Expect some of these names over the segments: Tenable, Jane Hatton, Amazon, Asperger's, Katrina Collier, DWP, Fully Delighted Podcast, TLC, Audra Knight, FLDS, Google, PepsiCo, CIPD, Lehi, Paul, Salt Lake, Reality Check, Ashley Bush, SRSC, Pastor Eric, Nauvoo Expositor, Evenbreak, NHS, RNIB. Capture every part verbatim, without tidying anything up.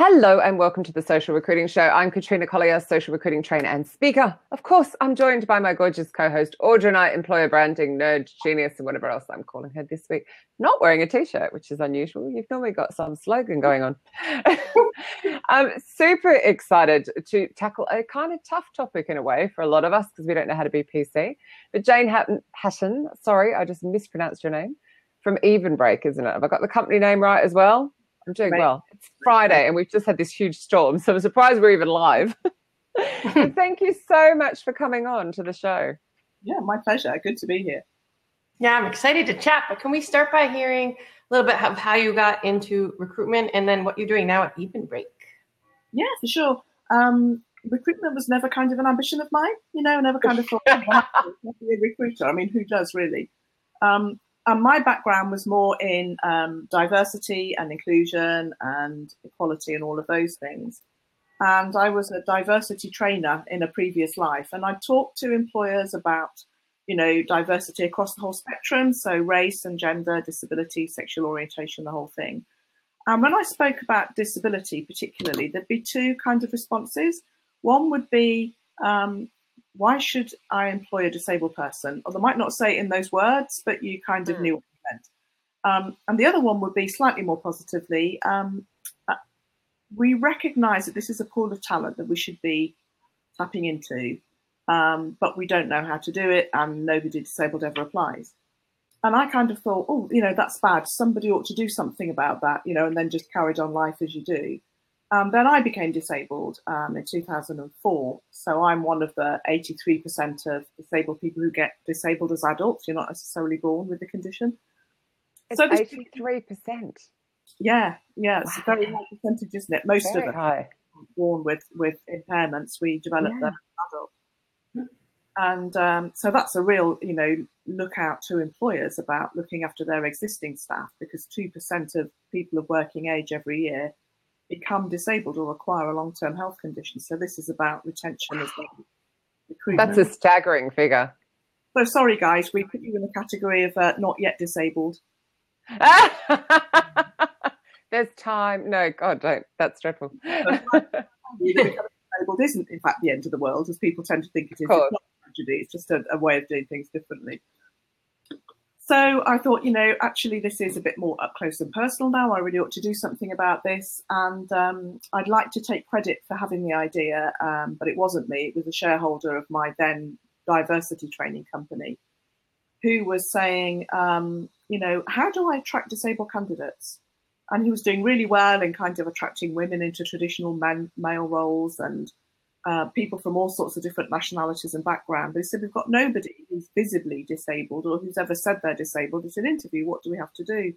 Hello and welcome to the Social Recruiting Show. I'm Katrina Collier, social recruiting trainer and speaker. Of course, I'm joined by my gorgeous co-host, Audra Knight, employer branding nerd, genius, and whatever else I'm calling her this week. Not wearing a T-shirt, which is unusual. You've normally got some slogan going on. I'm super excited to tackle a kind of tough topic in a way for a lot of us because we don't know how to be P C. But Jane Hatton, Hatton, sorry, I just mispronounced your name, from Evenbreak, isn't it? Have I got the company name right as well? I'm doing well. It's Friday and we've just had this huge storm, so I'm surprised we're even live. Thank you so much for coming on to the show. Yeah, my pleasure. Good to be here. Yeah, I'm excited to chat, but can we start by hearing a little bit of how you got into recruitment and then what you're doing now at Evenbreak? Yeah, for sure. Um, recruitment was never kind of an ambition of mine, you know, I never kind of thought I'd be a recruiter. I mean, who does really? Um And my background was more in um, diversity and inclusion and equality and all of those things. And I was a diversity trainer in a previous life. And I talked to employers about, you know, diversity across the whole spectrum. So race and gender, disability, sexual orientation, the whole thing. And when I spoke about disability particularly, there'd be two kinds of responses. One would be, um, why should I employ a disabled person? Or they might not say it in those words, but you kind of mm. knew what you meant. Um, and the other one would be slightly more positively. Um, uh, we recognise that this is a pool of talent that we should be tapping into, um, but we don't know how to do it and nobody disabled ever applies. And I kind of thought, oh, you know, that's bad. Somebody ought to do something about that, you know, and then just carried on life as you do. Um, then I became disabled um, in two thousand four. So I'm one of the eighty-three percent of disabled people who get disabled as adults. You're not necessarily born with the condition. It's so this, eighty-three percent. Yeah, yeah. It's wow. a very high percentage, isn't it? Most very of us are born with, with impairments. We develop yeah. them as adults. And um, so that's a real, you know, look out to employers about looking after their existing staff, because two percent of people of working age every year become disabled or acquire a long-term health condition. So this is about retention as well. Recruitment. That's a staggering figure. So sorry, guys, we put you in the category of uh, not yet disabled. There's time. No, God, don't. That's dreadful. Disabled isn't, in fact, the end of the world, as people tend to think it is. It's not a tragedy. It's just a, a way of doing things differently. So I thought, you know, actually this is a bit more up close and personal now. I really ought to do something about this. And um, I'd like to take credit for having the idea, um, but it wasn't me. It was a shareholder of my then diversity training company who was saying, um, you know, how do I attract disabled candidates? And he was doing really well in kind of attracting women into traditional man, male roles and uh, people from all sorts of different nationalities and backgrounds. They said, we've got nobody who's visibly disabled or who's ever said they're disabled. It's an interview. What do we have to do?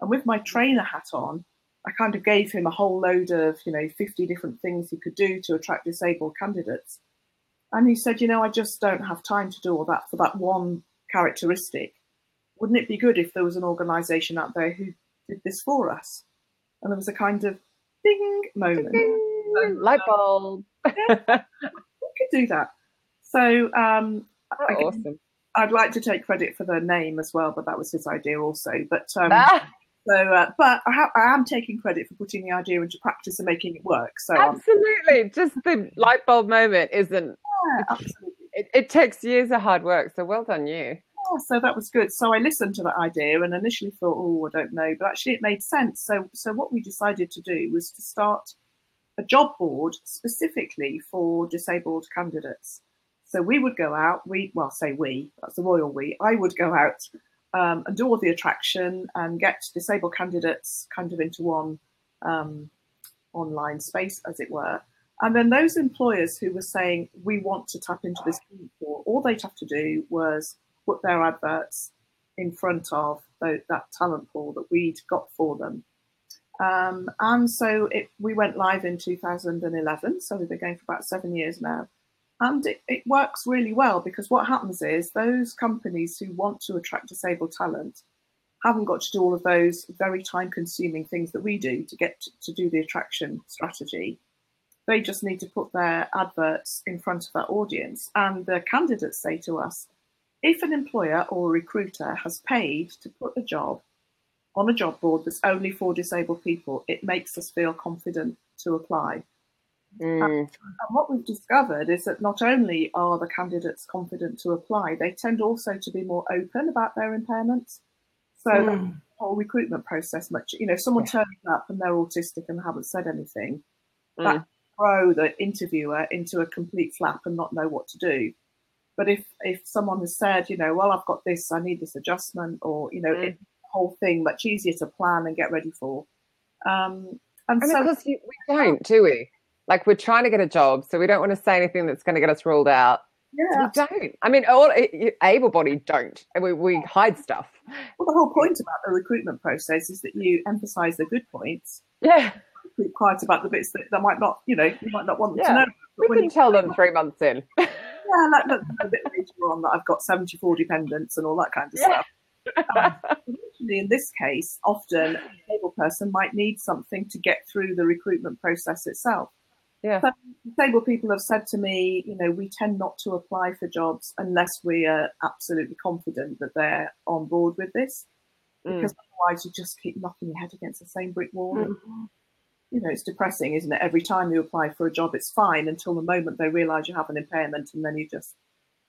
And with my trainer hat on, I kind of gave him a whole load of, you know, fifty different things he could do to attract disabled candidates. And he said, you know, I just don't have time to do all that for that one characteristic. Wouldn't it be good if there was an organisation out there who did this for us? And there was a kind of ding moment. Ding. Light bulb. Yeah, we could do that. So um, I awesome. I'd like to take credit for the name as well, but that was his idea also. But um, ah. so, uh, but I, ha- I am taking credit for putting the idea into practice and making it work. So absolutely, um, just the light bulb moment isn't. Yeah, absolutely. It, it takes years of hard work. So well done you. Yeah, so that was good. So I listened to that idea and initially thought, oh, I don't know, but actually it made sense. So so what we decided to do was to start a job board specifically for disabled candidates. So we would go out, we, well, say we, that's the royal we, I would go out um, and do all the attraction and get disabled candidates kind of into one um, online space, as it were. And then those employers who were saying, we want to tap into this people, all they'd have to do was put their adverts in front of the, that talent pool that we'd got for them. Um, and so it, we went live in two thousand eleven, so we've been going for about seven years now. And it, it works really well because what happens is those companies who want to attract disabled talent haven't got to do all of those very time-consuming things that we do to get to, to do the attraction strategy. They just need to put their adverts in front of that audience. And the candidates say to us, if an employer or a recruiter has paid to put a job on a job board that's only for disabled people, it makes us feel confident to apply. Mm. And, and what we've discovered is that not only are the candidates confident to apply, they tend also to be more open about their impairments. So mm. the whole recruitment process, much, you know, if someone yeah. turns up and they're autistic and haven't said anything, mm. that can throw the interviewer into a complete flap and not know what to do. But if, if someone has said, you know, well, I've got this, I need this adjustment, or, you know, mm. it's the whole thing much easier to plan and get ready for. Um, and I mean, so because you, we don't, do we? Like, we're trying to get a job, so we don't want to say anything that's going to get us ruled out. Yeah, so we don't. I mean, all able-bodied don't, and we, we hide stuff. Well, the whole point about the recruitment process is that you emphasise the good points. Yeah. Keep quiet about the bits that they might not, you know, you might not want them yeah. to know. We can tell them three months in. Yeah, like the, the bit later on that I've got seventy-four dependents and all that kind of yeah. stuff. Um, in this case, often a disabled person might need something to get through the recruitment process itself. Yeah. So disabled people have said to me, you know, we tend not to apply for jobs unless we are absolutely confident that they're on board with this, because mm. otherwise you just keep knocking your head against the same brick wall. Mm. And, you know, it's depressing, isn't it? Every time you apply for a job, it's fine until the moment they realise you have an impairment, and then you just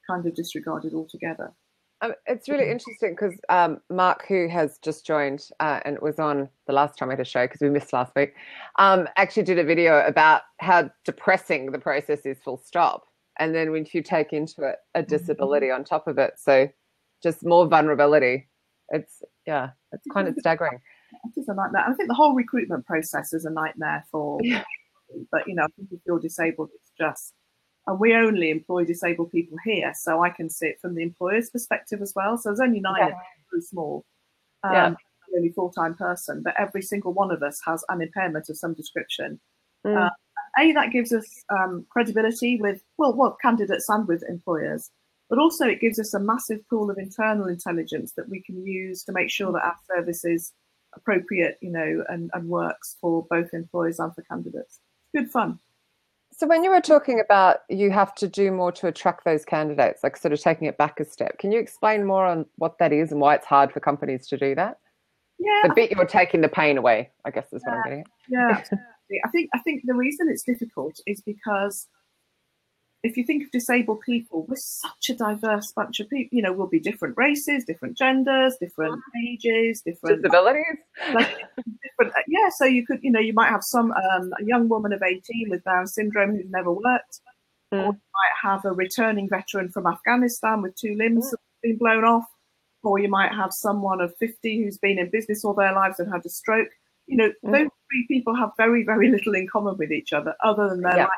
kind of disregard it altogether. Um, it's really interesting because um, Mark, who has just joined uh, and was on the last time we had a show because we missed last week, um, actually did a video about how depressing the process is, full stop. And then when you take into it a disability mm-hmm. on top of it, so just more vulnerability. It's, yeah, it's kind of staggering. It is a nightmare. I think the whole recruitment process is a nightmare for, yeah. but, you know, I think if you're disabled, it's just, and we only employ disabled people here, so I can see it from the employer's perspective as well. So there's only nine yeah. of us, very small, um, yeah. only full-time person, but every single one of us has an impairment of some description. Mm. Uh, A, that gives us um, credibility with, well, well, candidates and with employers, but also it gives us a massive pool of internal intelligence that we can use to make sure that our services appropriate, you know, and, and works for both employers and for candidates. Good fun. So when you were talking about you have to do more to attract those candidates, like sort of taking it back a step, can you explain more on what that is and why it's hard for companies to do that? Yeah. The bit you're taking the pain away, I guess is yeah, what I'm getting at. Yeah, absolutely. I think, I think the reason it's difficult is because if you think of disabled people, we're such a diverse bunch of people. You know, we'll be different races, different genders, different ages, different disabilities. Like, different, yeah, so you could, you know, you might have some um, a young woman of eighteen with Down syndrome who's never worked, mm. or you might have a returning veteran from Afghanistan with two limbs mm. being blown off, or you might have someone of fifty who's been in business all their lives and had a stroke. You know, mm. those three people have very, very little in common with each other, other than their yeah. life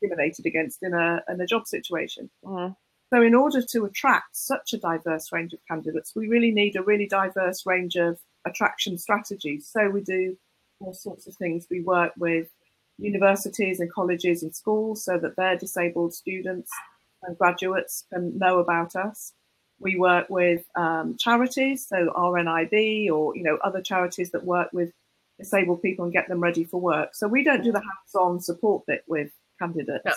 discriminated against in a in a job situation. Mm. So in order to attract such a diverse range of candidates, we really need a really diverse range of attraction strategies. So we do all sorts of things. We work with universities and colleges and schools so that their disabled students and graduates can know about us. We work with um, charities, so R N I B or, you know, other charities that work with disabled people and get them ready for work. So we don't do the hands-on support bit with candidates, yeah.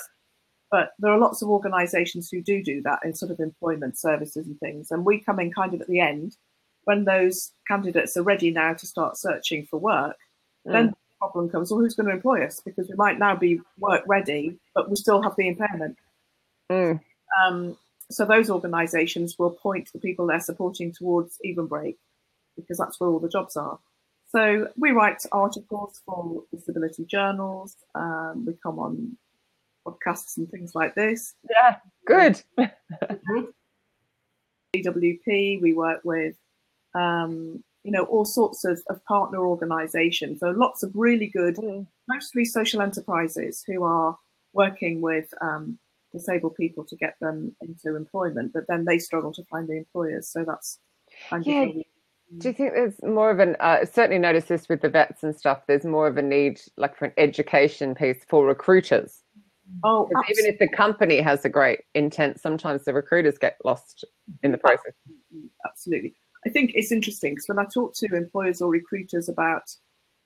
but there are lots of organisations who do do that in sort of employment services and things, and we come in kind of at the end when those candidates are ready now to start searching for work. Mm. Then the problem comes, well, who's going to employ us, because we might now be work ready but we still have the impairment. Mm. um, so those organisations will point the people they're supporting towards Evenbreak, because that's where all the jobs are. So we write articles for disability journals, um, we come on podcasts and things like this. Yeah, good. D W P, we work with, um, you know, all sorts of, of partner organisations. So lots of really good, mm. mostly social enterprises who are working with um, disabled people to get them into employment, but then they struggle to find the employers. So that's kind yeah. of do you think there's more of an, uh, certainly notice this with the vets and stuff, there's more of a need like for an education piece for recruiters? Oh, even if the company has a great intent, sometimes the recruiters get lost in the process. Absolutely. I think it's interesting because when I talk to employers or recruiters about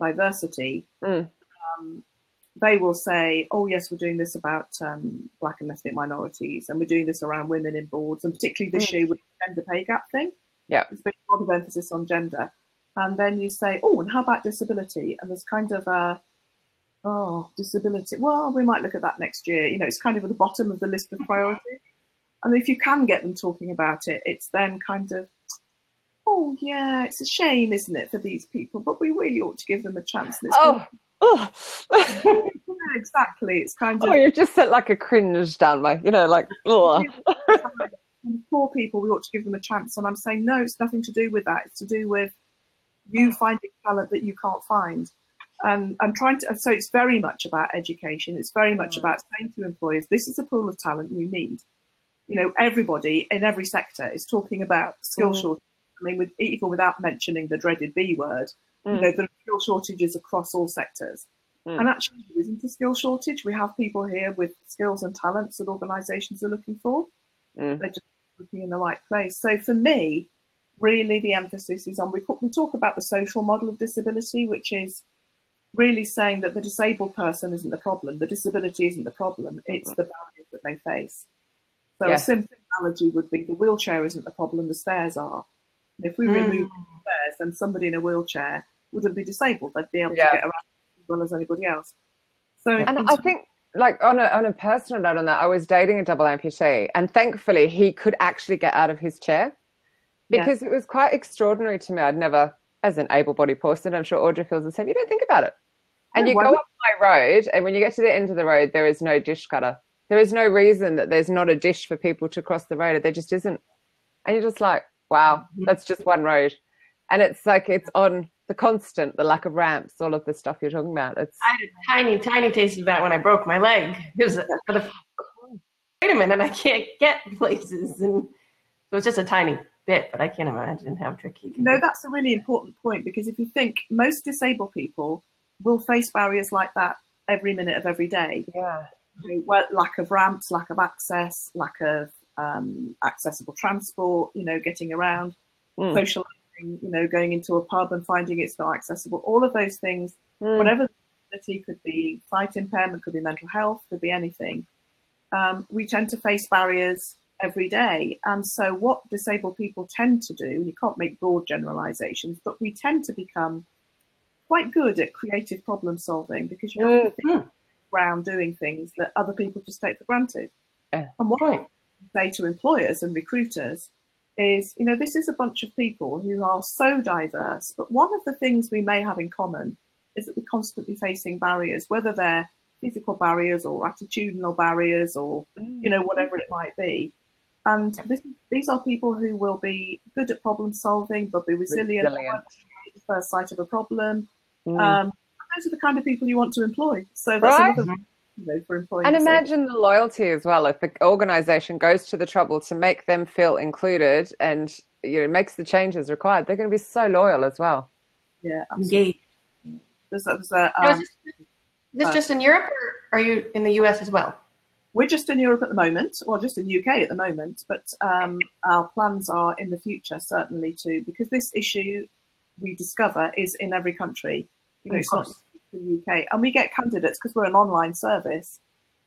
diversity, mm. um, they will say, oh, yes, we're doing this about um, black and ethnic minorities, and we're doing this around women in boards, and particularly this mm. year with the gender pay gap thing. Yeah, there's been a lot of emphasis on gender. And then you say, oh, and how about disability? And there's kind of a, oh, disability. Well, we might look at that next year. You know, it's kind of at the bottom of the list of priorities. And if you can get them talking about it, it's then kind of, oh, yeah, it's a shame, isn't it, for these people, but we really ought to give them a chance. This oh, oh. Yeah, exactly. It's kind of. Oh, you just sent like a cringe down my, you know, like, oh. Poor people, we ought to give them a chance. And I'm saying, no, it's nothing to do with that. It's to do with you finding talent that you can't find. And I'm trying to, so it's very much about education. It's very much about saying to employers, this is a pool of talent you need. You know, everybody in every sector is talking about skill mm. shortages. I mean, with, even without mentioning the dreaded B word, mm. you know, there are skill shortages across all sectors. Mm. And actually, there isn't a skill shortage. We have people here with skills and talents that organisations are looking for. Mm. They're just looking in the right place. So for me, really the emphasis is on, we we talk about the social model of disability, which is really saying that the disabled person isn't the problem, the disability isn't the problem, it's the barriers that they face. So yes. A simple analogy would be the wheelchair isn't the problem, the stairs are. If we mm. remove the stairs, then somebody in a wheelchair wouldn't be disabled. They'd be able yeah. to get around as well as anybody else. So, and I think, like, on a, on a personal note on that, I was dating a double amputee, and thankfully he could actually get out of his chair, because yeah. it was quite extraordinary to me. I'd never, as an able-bodied person, I'm sure Audra feels the same, you don't think about it. And you go up my road, and when you get to the end of the road, there is no dish cutter. There is no reason that there's not a dish for people to cross the road. There just isn't. And you're just like, wow, that's just one road. And it's like, it's on the constant, the lack of ramps, all of the stuff you're talking about. It's. I had a tiny, tiny taste of that when I broke my leg. It was, wait a minute, I can't get places. And it was just a tiny bit, but I can't imagine how tricky. No, that's a really important point, because if you think, most disabled people will face barriers like that every minute of every day. Yeah. You know, lack of ramps, lack of access, lack of um, accessible transport, you know, getting around, mm. socialising, you know, going into a pub and finding it's not accessible. All of those things, mm. whatever the disability could be, sight impairment, could be mental health, could be anything. Um, we tend to face barriers every day. And so what disabled people tend to do, you can't make broad generalisations, but we tend to become quite good at creative problem solving, because you have to think around doing things that other people just take for granted. Yeah. And what I say to employers and recruiters is, you know, this is a bunch of people who are so diverse, but one of the things we may have in common is that we're constantly facing barriers, whether they're physical barriers or attitudinal barriers or, you know, whatever it might be. And this, these are people who will be good at problem solving, they'll be resilient, resilient. First sight of a problem. Mm. Um, those are the kind of people you want to employ. So that's right. another you know, for employing. And imagine the loyalty as well. If the organisation goes to the trouble to make them feel included and, you know, makes the changes required, they're going to be so loyal as well. Yeah, absolutely. Yeah. There's, there's a, um, no, is this, is this uh, just in Europe, or are you in the U S as well? We're just in Europe at the moment, or just in the U K at the moment, but um, our plans are in the future certainly to, because this issue we discover is in every country, you know, it's not the U K. And we get candidates, because we're an online service,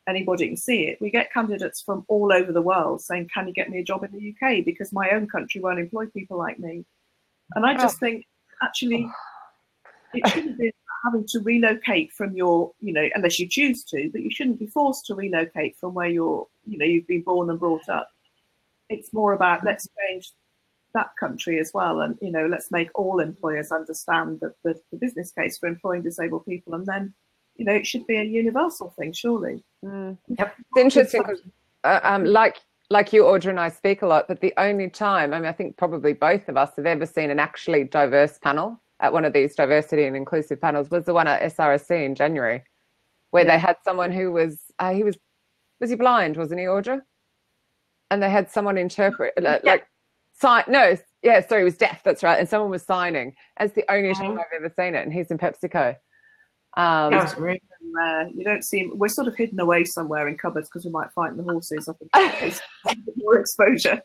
anybody can see it. We get candidates from all over the world saying, can you get me a job in the U K, because my own country won't employ people like me. And I just think, actually, it shouldn't be having to relocate from your, you know, unless you choose to, but you shouldn't be forced to relocate from where you're, you know, you've been born and brought up. It's more about, let's change that country as well, and, you know, let's make all employers understand that the, the business case for employing disabled people, and then, you know, it should be a universal thing, surely. Mm. Yep. It's interesting because uh, um like like you, Audra, and I speak a lot, but the only time, I mean, I think probably both of us have ever seen an actually diverse panel at one of these diversity and inclusive panels was the one at S R S C in January, where yeah. they had someone who was uh, he was was he blind, wasn't he, Audra? And they had someone interpret like yeah. Sign, no, yeah, sorry, it was deaf, that's right. And someone was signing. That's the only time oh. I've ever seen it. And he's in PepsiCo. Um, that's really rare. You don't see him. We're sort of hidden away somewhere in cupboards because we might fight the horses. I think it's more exposure.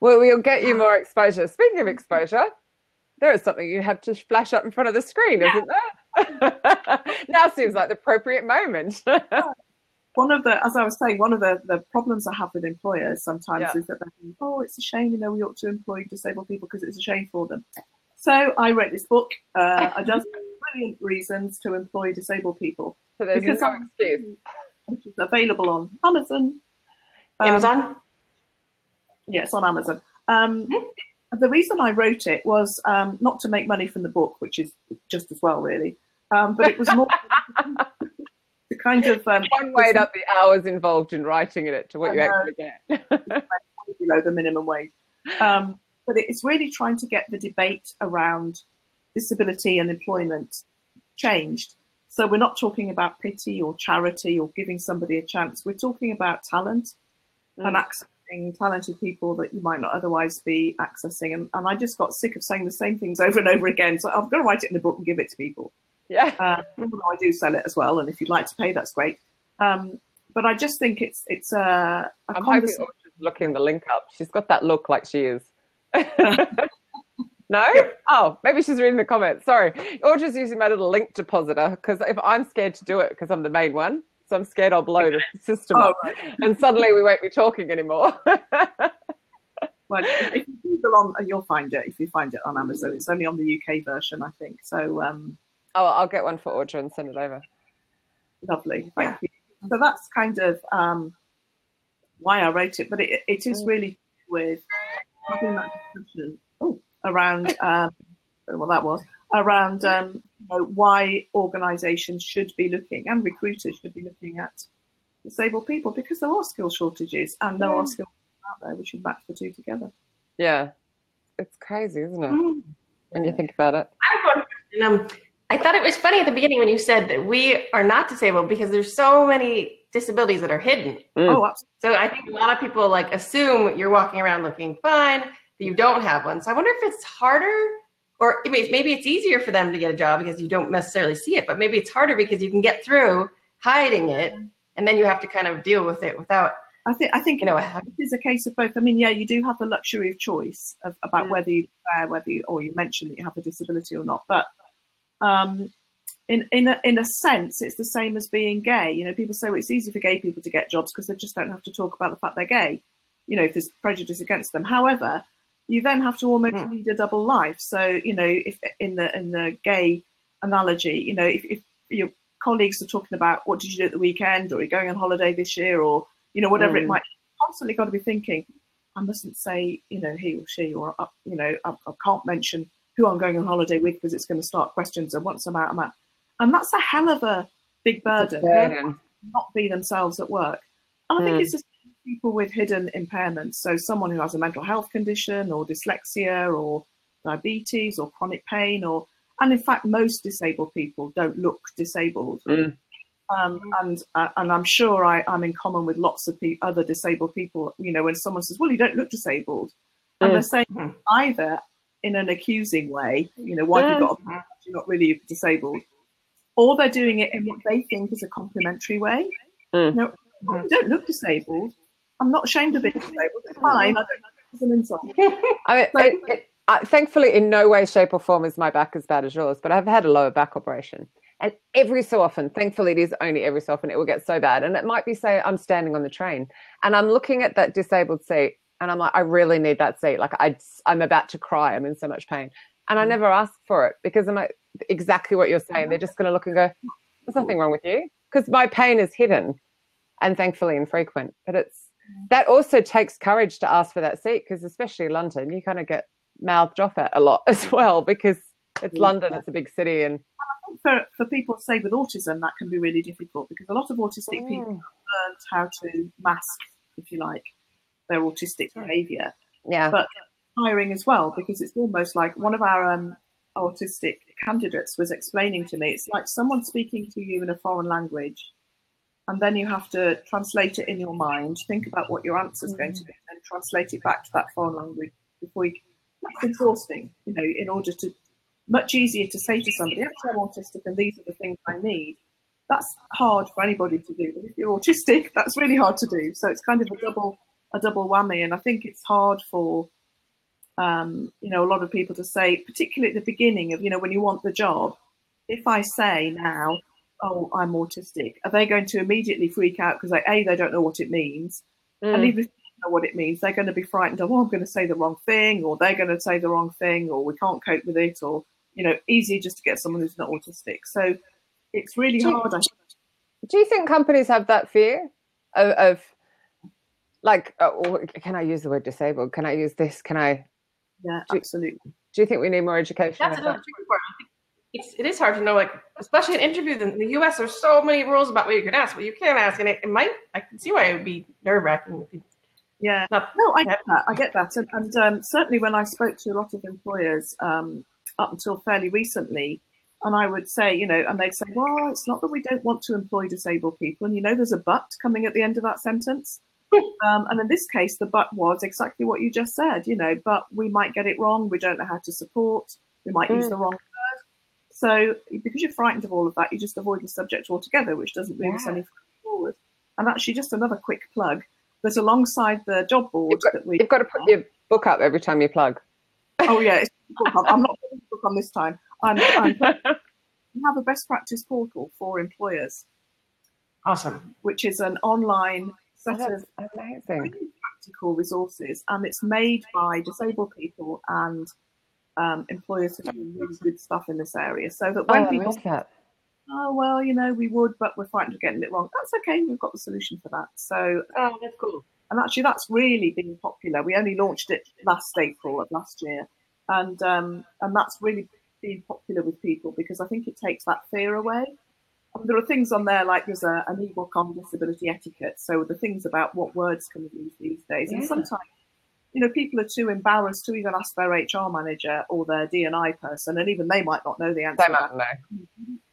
Well, we'll get you more exposure. Speaking of exposure, there is something you have to flash up in front of the screen, yeah. isn't there? Now seems like the appropriate moment. One of the, as I was saying, one of the, the problems I have with employers sometimes yeah. is that they think, oh, it's a shame, you know, we ought to employ disabled people because it's a shame for them. So I wrote this book, uh, I just brilliant reasons to employ disabled people. So there's because I'm, which is available on Amazon. Um, Amazon? Yes, on Amazon. Um, mm-hmm. The reason I wrote it was um, not to make money from the book, which is just as well, really. Um, but it was more the kind of... Um, one weighed up the hours involved in writing it to what I you know, actually get. Below the minimum wage. Um, but it's really trying to get the debate around disability and employment changed. So we're not talking about pity or charity or giving somebody a chance. We're talking about talent mm. and accessing talented people that you might not otherwise be accessing. And, and I just got sick of saying the same things over and over again. So I've got to write it in a book and give it to people. Yeah. Uh, although I do sell it as well. And if you'd like to pay, that's great. Um, but I just think it's it's a, a I'm conversation. Hoping Audra's looking the link up. She's got that look like she is. No? Yep. Oh, maybe she's reading the comments. Sorry. Audra's using my little link depositor because if I'm scared to do it because I'm the main one, so I'm scared I'll blow the system oh, up right. and suddenly we won't be talking anymore. Well, if you Google on, you'll find it. If you find it on Amazon, it's only on the U K version, I think. So, um, oh, I'll get one for Audra and send it over. Lovely. Thank you. So that's kind of um, why I wrote it, but it, it is really with having that discussion. Oh. around um well that was around um you know, why organizations should be looking and recruiters should be looking at disabled people, because there are skill shortages and there yeah. are skills out there. We should match the two together. Yeah, it's crazy, isn't it? Mm. When you think about it. I, um, I thought it was funny at the beginning when you said that we are not disabled because there's so many disabilities that are hidden. Mm. Oh, absolutely. So I think a lot of people like assume you're walking around looking fine, you don't have one. So I wonder if it's harder, or I mean, maybe it's easier for them to get a job because you don't necessarily see it, but maybe it's harder because you can get through hiding it and then you have to kind of deal with it without, I think, I think you know, it is a case of both. I mean, yeah, you do have the luxury of choice of, about yeah. whether you, uh, whether you, or you mentioned that you have a disability or not, but um, in in a, in a sense, it's the same as being gay. You know, people say well, it's easy for gay people to get jobs because they just don't have to talk about the fact they're gay, you know, if there's prejudice against them. However, you then have to almost mm. lead a double life. So, you know, if in the in the gay analogy, you know, if, if your colleagues are talking about what did you do at the weekend, or you're going on holiday this year, or, you know, whatever mm. it might be, you've constantly got to be thinking, I mustn't say, you know, he or she, or, uh, you know, I, I can't mention who I'm going on holiday with because it's going to start questions. And once I'm out, I'm out. And that's a hell of a big burden. burden. Not be themselves at work. And I mm. think it's just people with hidden impairments, so someone who has a mental health condition or dyslexia or diabetes or chronic pain, or and in fact most disabled people don't look disabled. Mm. um, and uh, and I'm sure I, I'm in common with lots of pe- other disabled people, you know, when someone says, well, you don't look disabled, and mm. they're saying mm. either in an accusing way, you know, why mm. have you got a, you're not really disabled, or they're doing it in what they think is a complimentary way. Mm. No, well, you don't look disabled, I'm not ashamed of being disabled. It's fine. I don't know if it's an insult. I mean, so, it, it, I, thankfully, in no way, shape, or form is my back as bad as yours, but I've had a lower back operation. And every so often, thankfully, it is only every so often, it will get so bad. And it might be, say, I'm standing on the train and I'm looking at that disabled seat and I'm like, I really need that seat. Like, I, I'm about to cry. I'm in so much pain. And I never ask for it because I'm like, exactly what you're saying. They're just going to look and go, there's nothing wrong with you, because my pain is hidden and thankfully infrequent. But it's, that also takes courage to ask for that seat, because especially London, you kind of get mouthed off at a lot as well, because it's yeah. London, it's a big city. And I think for, for people, say, with autism, that can be really difficult, because a lot of autistic mm. people have learned how to mask, if you like, their autistic behaviour. Yeah. But tiring as well, because it's almost like one of our um, autistic candidates was explaining to me, it's like someone speaking to you in a foreign language, and then you have to translate it in your mind, think about what your answer is mm. going to be, and then translate it back to that foreign language before you can. That's exhausting, you know, in order to, much easier to say to somebody, I'm autistic and these are the things I need. That's hard for anybody to do, but if you're autistic, that's really hard to do. So it's kind of a double a double whammy, and I think it's hard for, um, you know, a lot of people to say, particularly at the beginning of, you know, when you want the job, if I say now, oh, I'm autistic, are they going to immediately freak out because, like, A, they don't know what it means, mm. and even if know what it means. They're going to be frightened of, oh, I'm going to say the wrong thing, or they're going to say the wrong thing, or we can't cope with it, or, you know, easier just to get someone who's not autistic. So it's really do hard. You, do you think companies have that fear of, of like, oh, can I use the word disabled? Can I use this? Can I? Yeah, do, absolutely. Do you think we need more education? That's another tricky part. I think it's, it is hard to know, like, especially in interviews in the U S, there's so many rules about what you can ask, what you can't ask. And it, it might, I can see why it would be nerve wracking. Yeah. Not, no, I get that. I get that. And, and um, certainly when I spoke to a lot of employers um, up until fairly recently, and I would say, you know, and they'd say, well, it's not that we don't want to employ disabled people. And, you know, there's a but coming at the end of that sentence. Um, and in this case, the but was exactly what you just said, you know, but we might get it wrong. We don't know how to support. We might mm. use the wrong word. So because you're frightened of all of that, you just avoid the subject altogether, which doesn't move yeah. us any further forward. And actually, just another quick plug, that alongside the job board you've got, that we... You've got to put your book up every time you plug. Oh, yeah. It's book up. I'm not putting the book on this time. I'm, I'm, we have a best practice portal for employers. Awesome. Which is an online... set of really practical resources, and it's made by disabled people and um, employers who do really good stuff in this area. So that when oh, people say, that. oh, well, you know, we would, but we're frightened of getting it wrong. That's okay. We've got the solution for that. So oh, that's cool. And actually, that's really been popular. We only launched it last April of last year. And, um, and that's really been popular with people because I think it takes that fear away. There are things on there like there's a, an ebook on disability etiquette. So the things about what words can we use these days. Yeah. And sometimes, you know, people are too embarrassed to even ask their H R manager or their D and I person. And even they might not know the answer. They might know.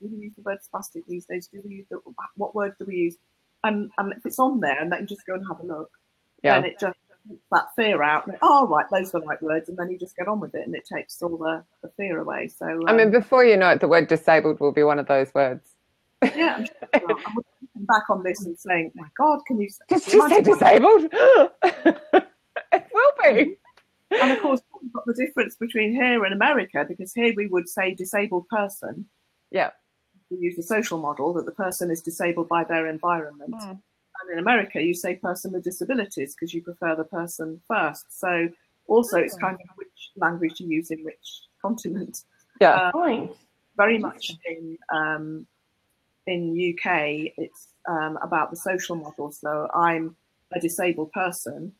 Do we use the word spastic these days? Do we use the, what word do we use? And, and if it's on there and then you just go and have a look. Yeah. And it just takes that fear out. And, oh, right, those are the right words. And then you just get on with it and it takes all the, the fear away. So um, I mean, before you know it, the word disabled will be one of those words. Yeah, I'm, sure well, I'm back on this and saying, my God, can you did you say disabled? It will be. And of course, we've got the difference between here and America, because here we would say disabled person. Yeah. We use the social model that the person is disabled by their environment. Yeah. And in America, you say person with disabilities because you prefer the person first. So also it's kind of which language you use in which continent. Yeah. Um, very much in... Um, in U K, it's um, about the social model. So I'm a disabled person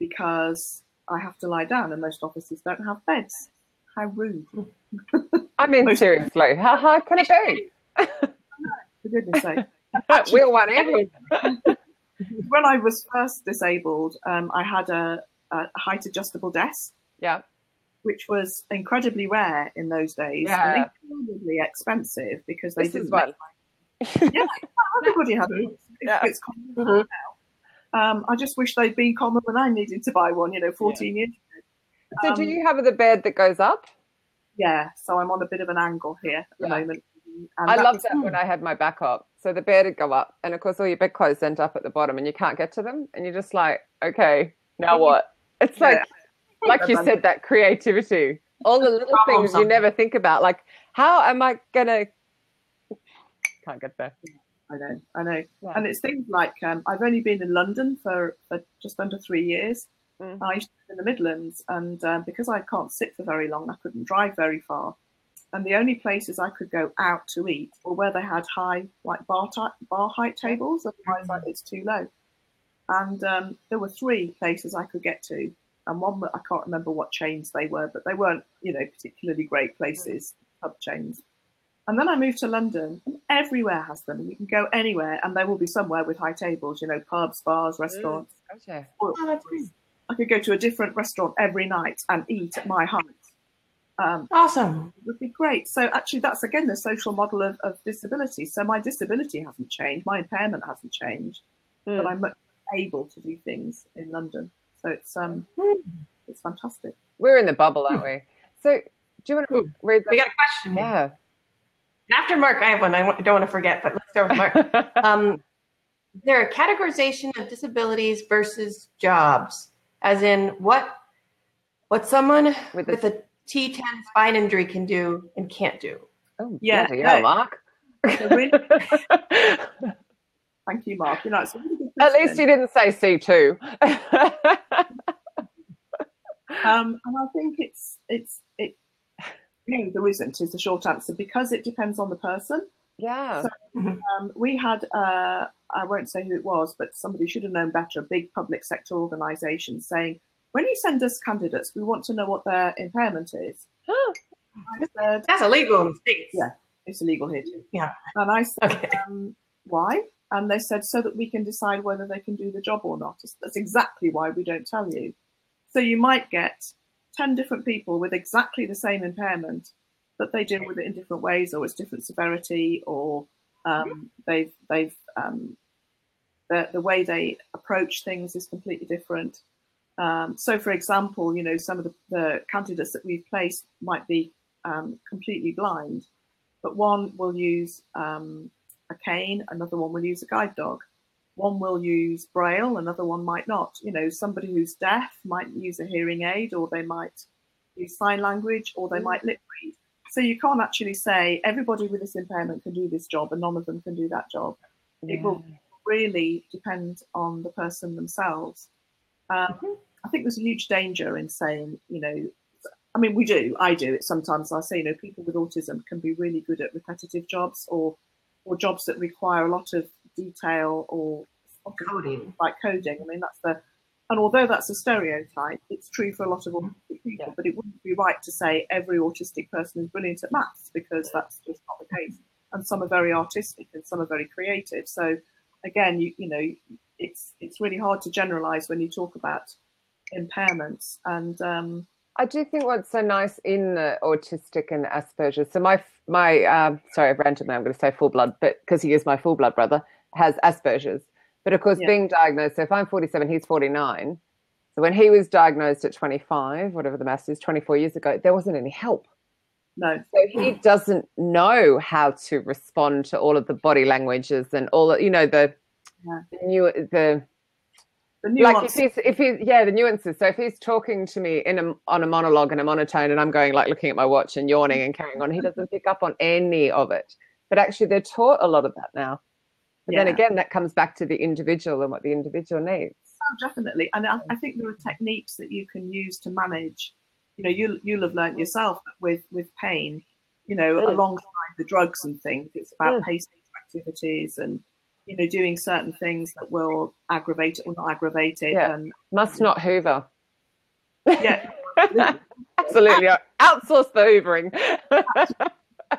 because I have to lie down and most offices don't have beds. How rude. I mean, seriously, how hard can it be? For goodness sake. Actually, we'll want everything. When I was first disabled, um, I had a, a height adjustable desk. Yeah. Which was incredibly rare in those days. Yeah. And incredibly expensive because they this didn't make yeah, everybody had it. Yeah. It's common mm-hmm. now. Um, I just wish they'd been common when I needed to buy one, you know, fourteen yeah. years ago. So um, do you have the bed that goes up? Yeah, so I'm on a bit of an angle here at yeah. the moment. And I loved that cool. when I had my back up. So the bed would go up, and of course all your bed clothes end up at the bottom and you can't get to them, and you're just like, okay, now what? It's like, yeah. like you said, that creativity. All the little things you never think about, like, how am I going to can't get there. I know, I know. Yeah. And it's things like um, I've only been in London for, for just under three years. Mm-hmm. I used to live in the Midlands, and um, because I can't sit for very long, I couldn't drive very far. And the only places I could go out to eat were where they had high, like bar type, bar height tables. Otherwise, mm-hmm. like, it's too low. And um, there were three places I could get to, and one I can't remember what chains they were, but they weren't, you know, particularly great places, mm-hmm. pub chains. And then I moved to London, and everywhere has them. You can go anywhere, and there will be somewhere with high tables, you know, pubs, bars, restaurants. Ooh, gotcha. Or, oh, that's cool. I could go to a different restaurant every night and eat at my height. Um, awesome. It would be great. So actually, that's, again, the social model of, of disability. So my disability hasn't changed. My impairment hasn't changed. Mm. But I'm much able to do things in London. So it's um, mm. it's fantastic. We're in the bubble, aren't we? So do you want to Ooh, read that? We got a question. Yeah. After Mark, I have one I don't want to forget, but let's start with Mark. Um, is there a categorization of disabilities versus jobs? As in, what what someone with, with a T ten spine injury can do and can't do? Oh, yeah, yeah, yeah Mark. Really, thank you, Mark. You know, it's a really good At least you didn't say C two. um, and I think it's, it's, it, no, there isn't, is the short answer, because it depends on the person. Yeah. So, um, we had, uh, I won't say who it was, but somebody should have known better, a big public sector organisation saying, when you send us candidates, we want to know what their impairment is. Oh, said, that's illegal. Yeah, it's illegal here too. Yeah. And I said, okay. um, why? And they said, so that we can decide whether they can do the job or not. That's exactly why we don't tell you. So you might get ten different people with exactly the same impairment, but they deal with it in different ways, or it's different severity, or um, they've, they've um, the, the way they approach things is completely different. Um, so, for example, you know, some of the, the candidates that we've placed might be um, completely blind, but one will use um, a cane, another one will use a guide dog, one will use Braille, another one might not. You know, somebody who's deaf might use a hearing aid, or they might use sign language, or they might lip read. So you can't actually say everybody with this impairment can do this job and none of them can do that job. Yeah. It will really depend on the person themselves. Um, mm-hmm. I think there's a huge danger in saying, you know, I mean, we do, I do it sometimes. I say, you know, people with autism can be really good at repetitive jobs, or or jobs that require a lot of detail or coding, like coding. I mean, that's the, and although that's a stereotype, it's true for a lot of autistic people, yeah. But it wouldn't be right to say every autistic person is brilliant at maths, because that's just not the case. And some are very artistic and some are very creative. So again, you you know, it's it's really hard to generalize when you talk about impairments. And um I do think what's so nice in the autistic and Asperger's, so my my um sorry I've ranted now, I'm going to say full blood, but because he is my full blood brother, has Asperger's, but of course, yeah. Being diagnosed, so if I'm forty-seven, he's forty-nine, so when he was diagnosed at twenty-five, whatever the maths is, twenty-four years ago, there wasn't any help. No. So he doesn't know how to respond to all of the body languages and all, you know, the yeah. the new the, the like if he's if he's yeah the nuances. So if he's talking to me in a, on a monologue in a monotone, and I'm going like looking at my watch and yawning and carrying on, he doesn't pick up on any of it. But actually, they're taught a lot of that now. But yeah. Then again, that comes back to the individual and what the individual needs. Oh, definitely. And I, I think there are techniques that you can use to manage. You know, you you'll have learnt yourself with with pain. You know, mm. alongside the drugs and things, it's about mm. pacing activities and, you know, doing certain things that will aggravate it or not aggravate it. Yeah. And must not hoover. Yeah. Absolutely. Outsource the hoovering.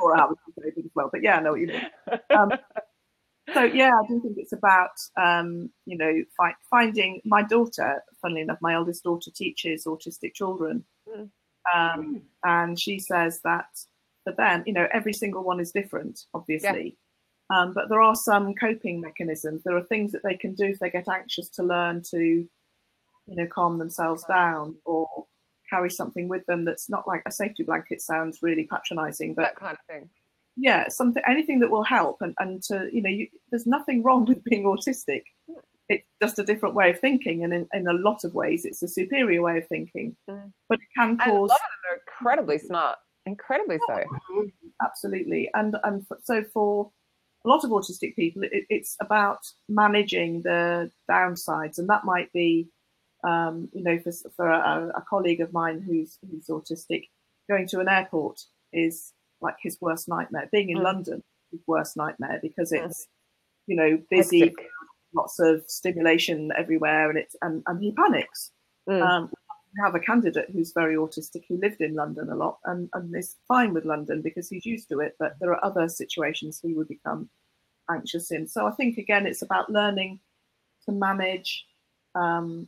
Or out as well. But yeah, I know what you mean. Um, so yeah, I do think it's about, um, you know, fi- finding my daughter, funnily enough, my eldest daughter teaches autistic children. Mm. Um, and she says that for them, you know, every single one is different, obviously. Yeah. Um, but there are some coping mechanisms. There are things that they can do if they get anxious to learn to, you know, calm themselves down or carry something with them that's not like a safety blanket. Sounds really patronising, but that kind of thing. Yeah, something, anything that will help. And, and to, you know, you, there's nothing wrong with being autistic. It's just a different way of thinking, and in, in a lot of ways, it's a superior way of thinking. Mm. But it can cause. And a lot of them are incredibly smart, incredibly so. Absolutely, and and so for. A lot of autistic people, it, it's about managing the downsides, and that might be, um, you know, for, for a, a colleague of mine who's who's autistic, going to an airport is like his worst nightmare. Being in mm. London, his worst nightmare, because it's, you know, busy, Hectic. Lots of stimulation everywhere, and it's and, and he panics. Mm. Um, we have a candidate who's very autistic who lived in London a lot and, and is fine with London because he's used to it, but there are other situations he would become anxious in. So I think, again, it's about learning to manage, um,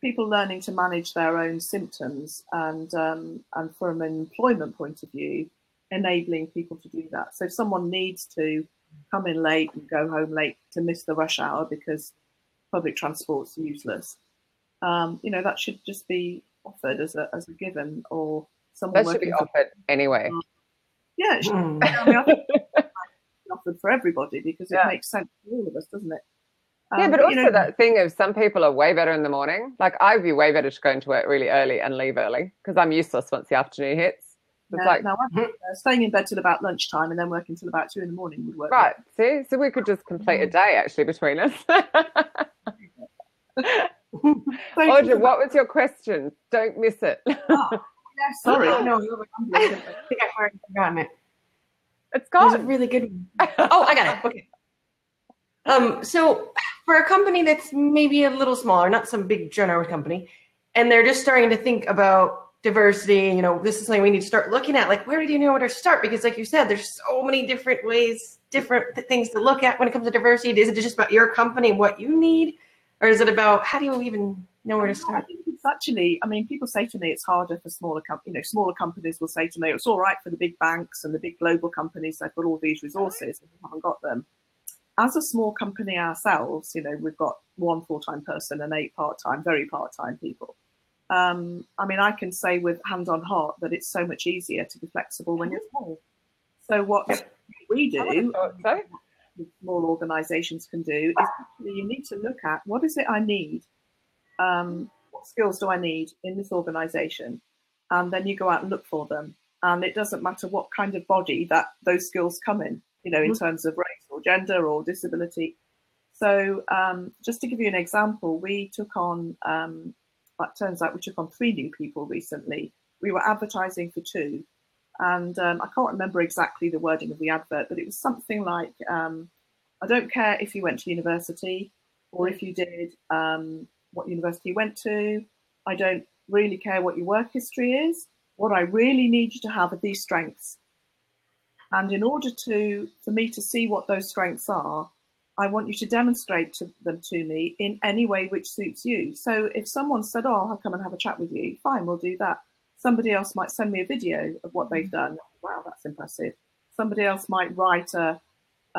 people learning to manage their own symptoms, and um, and from an employment point of view, enabling people to do that. So if someone needs to come in late and go home late to miss the rush hour because public transport's useless, Um, you know, that should just be offered as a as a given, or someone that should be offered for, anyway. Um, yeah, it should mm. be, I mean, I think it's offered for everybody, because it yeah. makes sense for all of us, doesn't it? Um, yeah, but, but also, you know, that thing of some people are way better in the morning. Like, I'd be way better to go into work really early and leave early, because I'm useless once the afternoon hits. It's yeah, like no, uh, staying in bed till about lunchtime and then working till about two in the morning would work. Right. Well. See, so we could just complete a day actually between us. Audra, what was your question? Don't miss it. Oh, yeah, sorry. Oh, no, I think I've already forgotten it. It's gone. It was a really good one. Oh, I got it. Okay. Um, so for a company that's maybe a little smaller, not some big general company, and they're just starting to think about diversity, you know, this is something we need to start looking at. Like, where do you know where to start? Because like you said, there's so many different ways, different th- things to look at when it comes to diversity. Is it just about your company, what you need? Or is it about how do you even know where to start? I think it's actually, I mean, people say to me it's harder for smaller companies. You know, smaller companies will say to me, it's all right for the big banks and the big global companies. They've got all these resources and we haven't got them. As a small company ourselves, you know, we've got one full-time person and eight part-time, very part-time people. Um, I mean, I can say with hand on heart that it's so much easier to be flexible when you're small. So what yep. we do, so. small organisations can do, is you need to look at what is it I need, um, what skills do I need in this organisation, and then you go out and look for them. And it doesn't matter what kind of body that those skills come in, you know, in mm-hmm. terms of race or gender or disability. So um, just to give you an example, we took on... Um, But turns out we took on three new people recently. We were advertising for two. And um, I can't remember exactly the wording of the advert, but it was something like, um, I don't care if you went to university or if you did um, what university you went to. I don't really care what your work history is. What I really need you to have are these strengths. And in order to for me to see what those strengths are, I want you to demonstrate to them to me in any way which suits you. So if someone said, oh, I'll come and have a chat with you, fine, we'll do that. Somebody else might send me a video of what they've done. Wow, that's impressive. Somebody else might write a,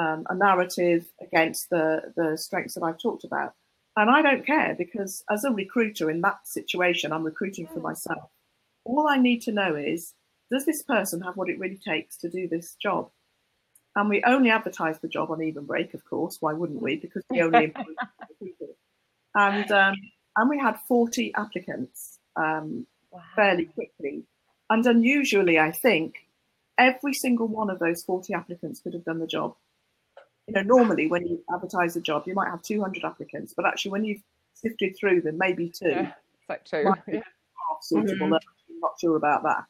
um, a narrative against the, the strengths that I've talked about. And I don't care because as a recruiter in that situation, I'm recruiting for myself. All I need to know is, does this person have what it really takes to do this job? And we only advertised the job on Evenbreak, of course. Why wouldn't we? Because we only employ people. And um, and we had forty applicants um, wow. fairly quickly. And unusually, I think, every single one of those forty applicants could have done the job. You know, normally when you advertise a job, you might have two hundred applicants. But actually, when you've sifted through them, maybe two. Yeah, it's like two. Might be yeah. half suitable. Mm-hmm. I'm not sure about that.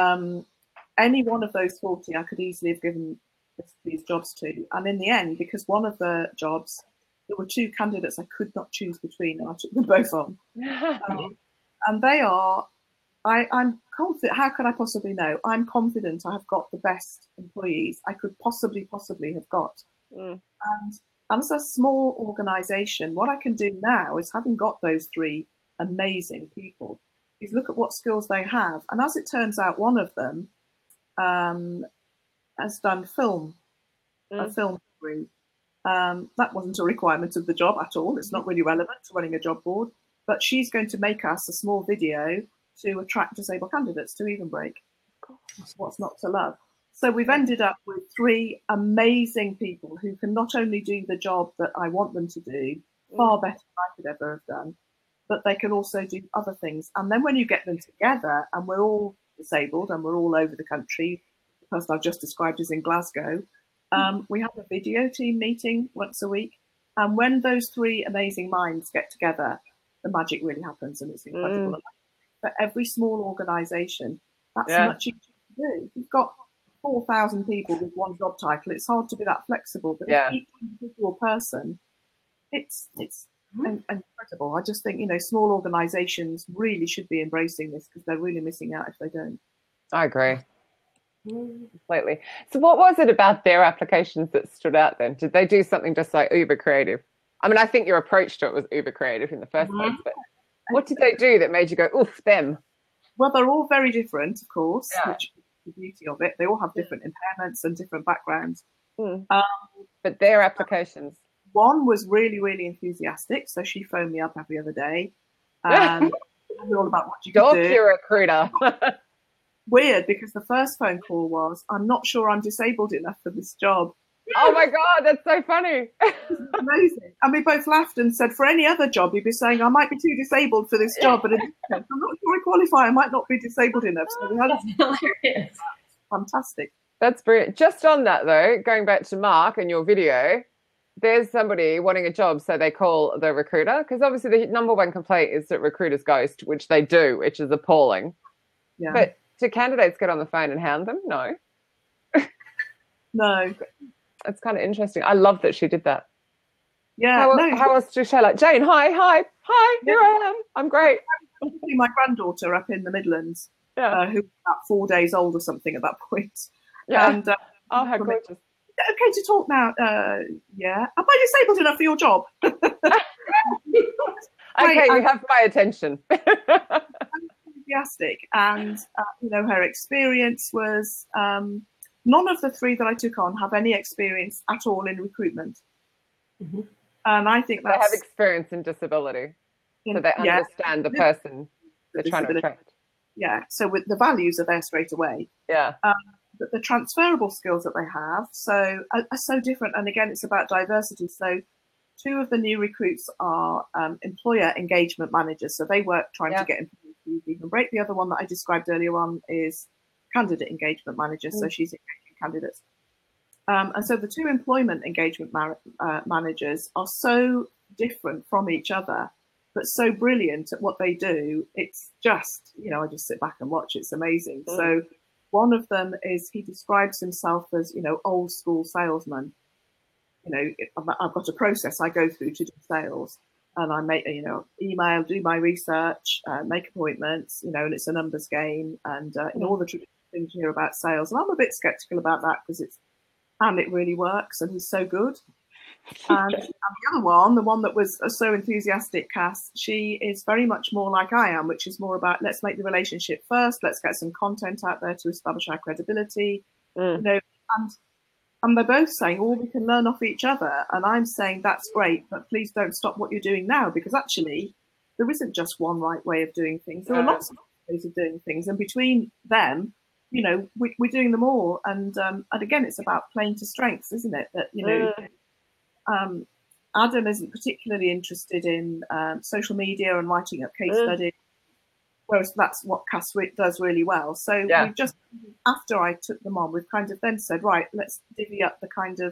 Um, any one of those forty, I could easily have given these jobs to, and in the end, because one of the jobs there were two candidates I could not choose between, and I took them both on. Um, and they are, I, I'm confident. How could I possibly know? I'm confident I have got the best employees I could possibly, possibly have got. Mm. And as a small organisation, what I can do now is, having got those three amazing people, is look at what skills they have. And as it turns out, one of them um, has done film, mm. a film degree. Um, that wasn't a requirement of the job at all. It's not really relevant to running a job board, but she's going to make us a small video to attract disabled candidates to Evenbreak. What's not to love? So we've ended up with three amazing people who can not only do the job that I want them to do, far better than I could ever have done, but they can also do other things. And then when you get them together, and we're all disabled and we're all over the country, the person I've just described is in Glasgow. Um, we have a video team meeting once a week, and when those three amazing minds get together, the magic really happens, and it's incredible. Mm. For every small organisation, that's yeah. much easier to do. If you've got four thousand people with one job title, it's hard to be that flexible, but yeah. each individual person, it's it's mm. incredible. I just think, you know, small organisations really should be embracing this, because they're really missing out if they don't. I agree. Completely. So what was it about their applications that stood out then? Did they do something just like uber creative? I mean, I think your approach to it was uber creative in the first place, but what did they do that made you go, oof, them? Well, they're all very different, of course, yeah. which is the beauty of it. They all have different impairments and different backgrounds. Mm. Um, but their applications? One was really, really enthusiastic, so she phoned me up every other day. Um, and all about what you could do. Dog, you're a recruiter. Weird, because the first phone call was, I'm not sure I'm disabled enough for this job. Oh my God, that's so funny. Amazing. And we both laughed and said, for any other job, you'd be saying, I might be too disabled for this job, but I'm not sure I qualify. I might not be disabled enough. So we had that's hilarious. Fantastic. That's brilliant. Just on that, though, going back to Mark and your video, there's somebody wanting a job, so they call the recruiter, because obviously the number one complaint is that recruiters ghost, which they do, which is appalling. Yeah. But do candidates get on the phone and hound them? No. No. That's kind of interesting. I love that she did that. Yeah. How, no, how else do she like, Jane, hi, hi, hi, here yeah. I am. I'm great. My granddaughter up in the Midlands, yeah. uh, who was about four days old or something at that point. Yeah. And, uh, oh, how gorgeous. It, okay to talk now. Uh, yeah. Am I disabled enough for your job? Okay, right, you have my attention. Enthusiastic. And, uh, you know, her experience was... Um, None of the three that I took on have any experience at all in recruitment. Mm-hmm. And I think that's... They have experience in disability, in, so they yeah, understand the person the they're trying to attract. Yeah, so with the values are there straight away. Yeah. Um, but the transferable skills that they have so are, are so different. And again, it's about diversity. So two of the new recruits are um, employer engagement managers. So they work trying yeah. to get employees to even break. The other one that I described earlier on is... candidate engagement manager, so she's engaging candidates. Um, and so the two employment engagement mar- uh, managers are so different from each other, but so brilliant at what they do. It's just, you know, I just sit back and watch. It's amazing. Mm. So one of them is, he describes himself as, you know, old school salesman. You know, I've got a process I go through to do sales. And I make, you know, email, do my research, uh, make appointments, you know, and it's a numbers game and uh, you know, all the traditional things you hear about sales. And I'm a bit sceptical about that because it's, and it really works and he's so good. And, and the other one, the one that was so enthusiastic, Cass, she is very much more like I am, which is more about let's make the relationship first, let's get some content out there to establish our credibility, mm. you know, and And they're both saying, oh, we can learn off each other. And I'm saying, that's great, but please don't stop what you're doing now, because actually there isn't just one right way of doing things. There are lots of ways of doing things. And between them, you know, we, we're doing them all. And um, and again, it's about playing to strengths, isn't it? That, you know, um, Adam isn't particularly interested in um, social media and writing up case studies, whereas that's what Cass does really well. So yeah. we just, after I took them on, we've kind of then said, right, let's divvy up the kind of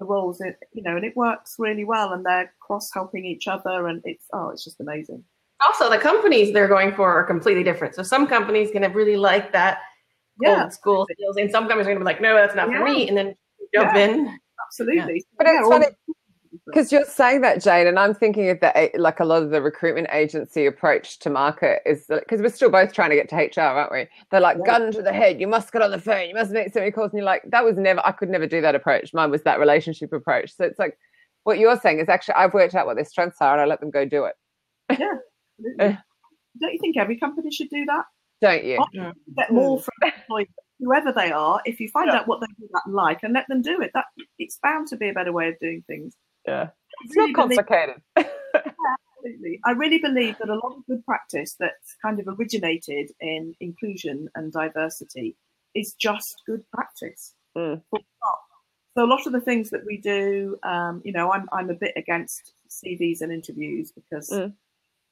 the roles, in, you know, and it works really well and they're cross-helping each other and it's, oh, it's just amazing. Also, the companies they're going for are completely different. So some companies going to really like that yeah. old school skills, and some companies are going to be like, no, that's not yeah. for me, and then jump yeah. in. Absolutely. Yeah. But it's yeah, funny. Because you're saying that, Jane, and I'm thinking of that, like a lot of the recruitment agency approach to market is, because we're still both trying to get to H R, aren't we? They're like, yeah. gun to the head, you must get on the phone, you must make so many calls. And you're like, that was never, I could never do that approach. Mine was that relationship approach. So it's like, what you're saying is actually, I've worked out what their strengths are and I let them go do it. Yeah. uh, Don't you think every company should do that? Don't you? Yeah. Get more from employees. Whoever they are, if you find yeah. out what they like and let them do it, that it's bound to be a better way of doing things. Yeah, it's really not complicated. Believe, yeah, absolutely. I really believe that a lot of good practice that's kind of originated in inclusion and diversity is just good practice. Mm. So a lot of the things that we do, um, you know, I'm I'm a bit against C Vs and interviews because mm.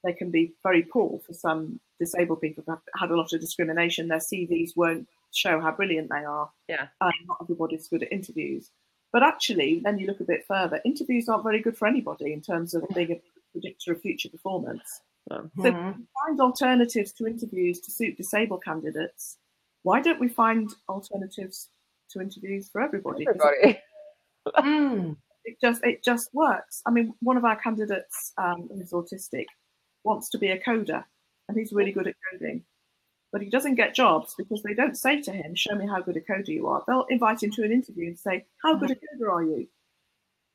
they can be very poor for some disabled people that have had a lot of discrimination. Their C Vs won't show how brilliant they are. Yeah, and not everybody's good at interviews. But actually, then you look a bit further, interviews aren't very good for anybody in terms of being a predictor of future performance. Mm-hmm. So if we find alternatives to interviews to suit disabled candidates, why don't we find alternatives to interviews for everybody? Everybody. mm. It just it just works. I mean, one of our candidates um, who's autistic wants to be a coder, and he's really good at coding. But he doesn't get jobs because they don't say to him, show me how good a coder you are. They'll invite him to an interview and say, how good a coder are you?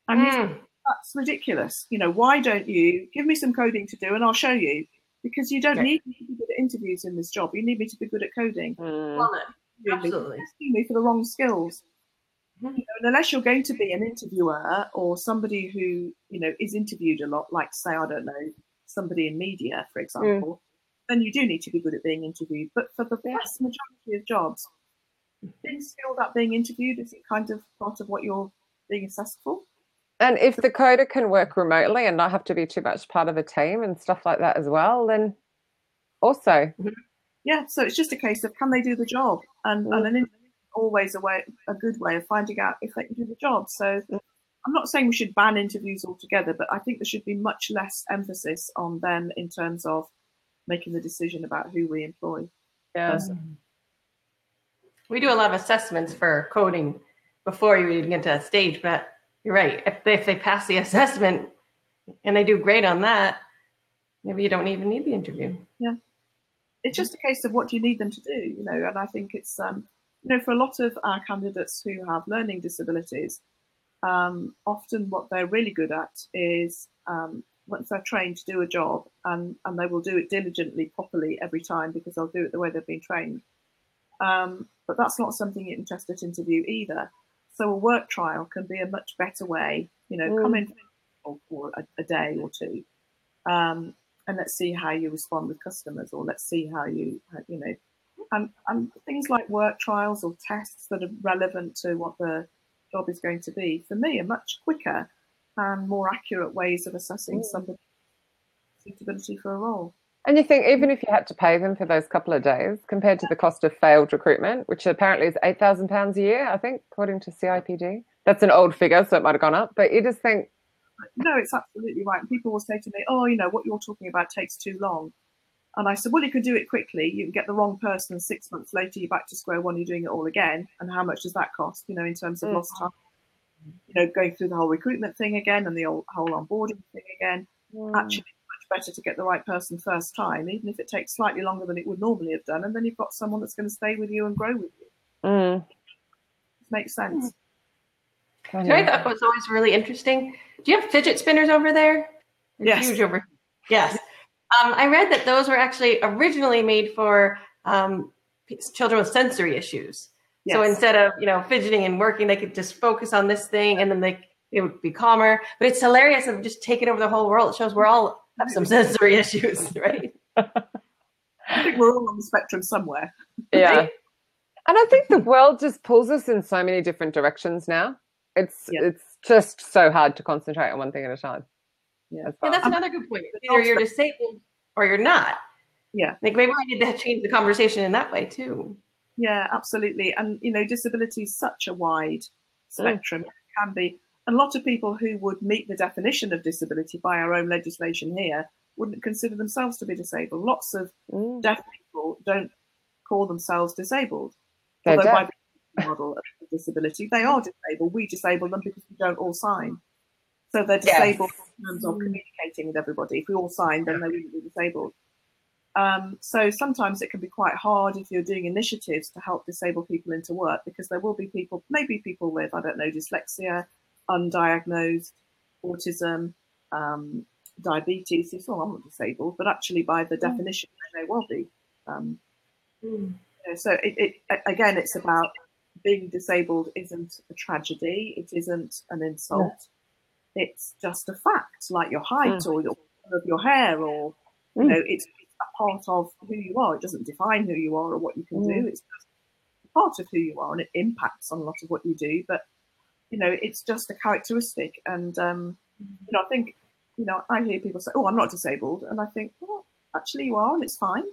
And mm. he's like, that's ridiculous. You know, why don't you give me some coding to do and I'll show you? Because you don't yeah. need me to be good at interviews in this job. You need me to be good at coding. Mm. Well, no, absolutely. You're asking me for the wrong skills. You know, and unless you're going to be an interviewer or somebody who, you know, is interviewed a lot, like, say, I don't know, somebody in media, for example, mm. then you do need to be good at being interviewed. But for the vast majority of jobs, being skilled at being interviewed is kind of part of what your being successful. And if the coder can work remotely and not have to be too much part of a team and stuff like that as well, then also. Mm-hmm. Yeah, so it's just a case of can they do the job? And, mm-hmm. and an interview is always a, way, a good way of finding out if they can do the job. So I'm not saying we should ban interviews altogether, but I think there should be much less emphasis on them in terms of making the decision about who we employ. Yeah. Mm-hmm. We do a lot of assessments for coding before you even get to that stage, but you're right. If they, if they pass the assessment and they do great on that, maybe you don't even need the interview. Yeah. It's just a case of what do you need them to do, you know, and I think it's, um, you know, for a lot of our candidates who have learning disabilities, um, often what they're really good at is um, once they're trained to do a job and, and they will do it diligently, properly every time because they'll do it the way they've been trained. Um, but that's not something you can test at interview either. So a work trial can be a much better way, you know, mm. come in for, for a, a day or two, um, and let's see how you respond with customers, or let's see how you, you know, and, and things like work trials or tests that are relevant to what the job is going to be, for me, are much quicker and more accurate ways of assessing mm. somebody's suitability for a role. And you think even if you had to pay them for those couple of days compared to the cost of failed recruitment, which apparently is eight thousand pounds a year, I think, according to C I P D. That's an old figure, so it might have gone up. But you just think... No, it's absolutely right. And people will say to me, oh, you know, what you're talking about takes too long. And I said, well, you could do it quickly. You can get the wrong person. Six months later, you're back to square one. You're doing it all again. And how much does that cost, you know, in terms of mm. lost time? You know, going through the whole recruitment thing again and the whole onboarding thing again. Mm. Actually, better to get the right person first time, even if it takes slightly longer than it would normally have done, and then you've got someone that's going to stay with you and grow with you. Mm. It makes sense. Mm. I, so I thought was always really interesting. Do you have fidget spinners over there? They're yes. Huge over. Yes. Um, I read that those were actually originally made for um, children with sensory issues. Yes. So instead of, you know, fidgeting and working, they could just focus on this thing, and then they it would be calmer. But it's hilarious of just taking over the whole world. It shows we're all have some sensory issues, right? I think we're all on the spectrum somewhere. Yeah. And I think the world just pulls us in so many different directions now. It's yeah. it's just so hard to concentrate on one thing at a time. Yeah, yeah that's another good point. Either you're disabled or you're not. Yeah. Like maybe we need to change the conversation in that way too. Yeah, absolutely. And, you know, disability is such a wide spectrum. Mm. It can be. A lot of people who would meet the definition of disability by our own legislation here wouldn't consider themselves to be disabled. Lots of mm. deaf people don't call themselves disabled. They're although deaf. By the model of disability, they are disabled. We disable them because we don't all sign. So they're disabled yes. in terms of communicating with everybody. If we all signed, then they wouldn't be disabled. Um, so sometimes it can be quite hard if you're doing initiatives to help disabled people into work, because there will be people, maybe people with, I don't know, dyslexia, undiagnosed autism, um, diabetes. You thought, well, I'm not disabled, but actually by the mm. definition, they may well be. Um, mm. So it, it again, it's about being disabled isn't a tragedy. It isn't an insult. No. It's just a fact, like your height mm. or your color of your hair, or you mm. know, it's a part of who you are. It doesn't define who you are or what you can mm. do. It's just a part of who you are, and it impacts on a lot of what you do, but. You know, it's just a characteristic, and um, you know, I think, you know, I hear people say, "Oh, I'm not disabled," and I think, "Well, actually, you are, and it's fine.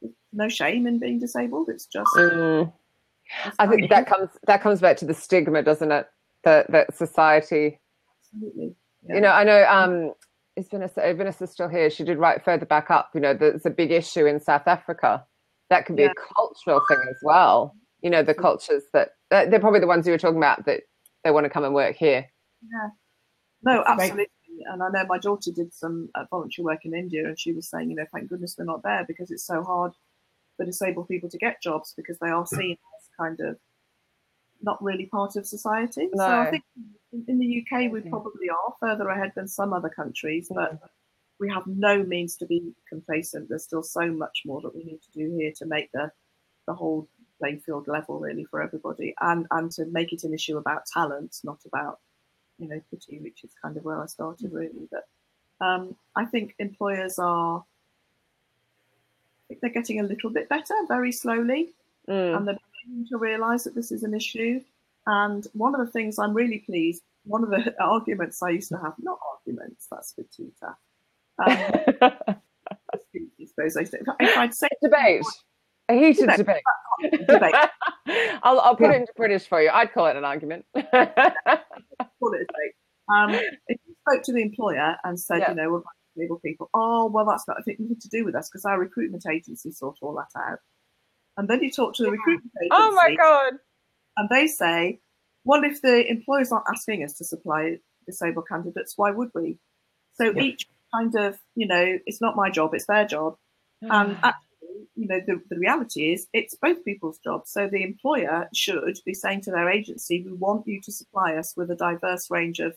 There's no shame in being disabled. It's just." Mm. It's I think that comes that comes back to the stigma, doesn't it? That that society. Absolutely. Yeah. You know, I know. Um, is Vanessa? Vanessa's still here. She did write further back up. You know, there's a big issue in South Africa. That could be yeah. a cultural thing as well. You know, the cultures that they're probably the ones you were talking about that. They want to come and work here. Yeah, no, absolutely. And I know my daughter did some uh, voluntary work in India, and she was saying, you know, thank goodness we're not there, because it's so hard for disabled people to get jobs because they are seen as kind of not really part of society. No. So I think in, in the U K we probably are further ahead than some other countries, but we have no means to be complacent. There's still so much more that we need to do here to make the the whole playing field level really for everybody, and and to make it an issue about talent, not about, you know, pity, which is kind of where I started really. But um, I think employers are, I think they're getting a little bit better, very slowly, mm. and they're beginning to realise that this is an issue. And one of the things I'm really pleased, one of the arguments I used to have, not arguments, that's a bit too tough. Um, I suppose I said, if I'd say debate, a heated you know, debate. debate. I'll, I'll put yeah. it into British for you. I'd call it an argument. Call it a debate. Um, if you spoke to the employer and said, yeah. you know, we're disabled people, oh, well, that's not anything to do with us because our recruitment agency sort all that out. And then you talk to the recruitment agency. Oh my God. And they say, well, if the employers aren't asking us to supply disabled candidates, why would we? So yeah. each kind of, you know, it's not my job, it's their job. Yeah. And actually, you know, the, the reality is it's both people's jobs. So the employer should be saying to their agency, we want you to supply us with a diverse range of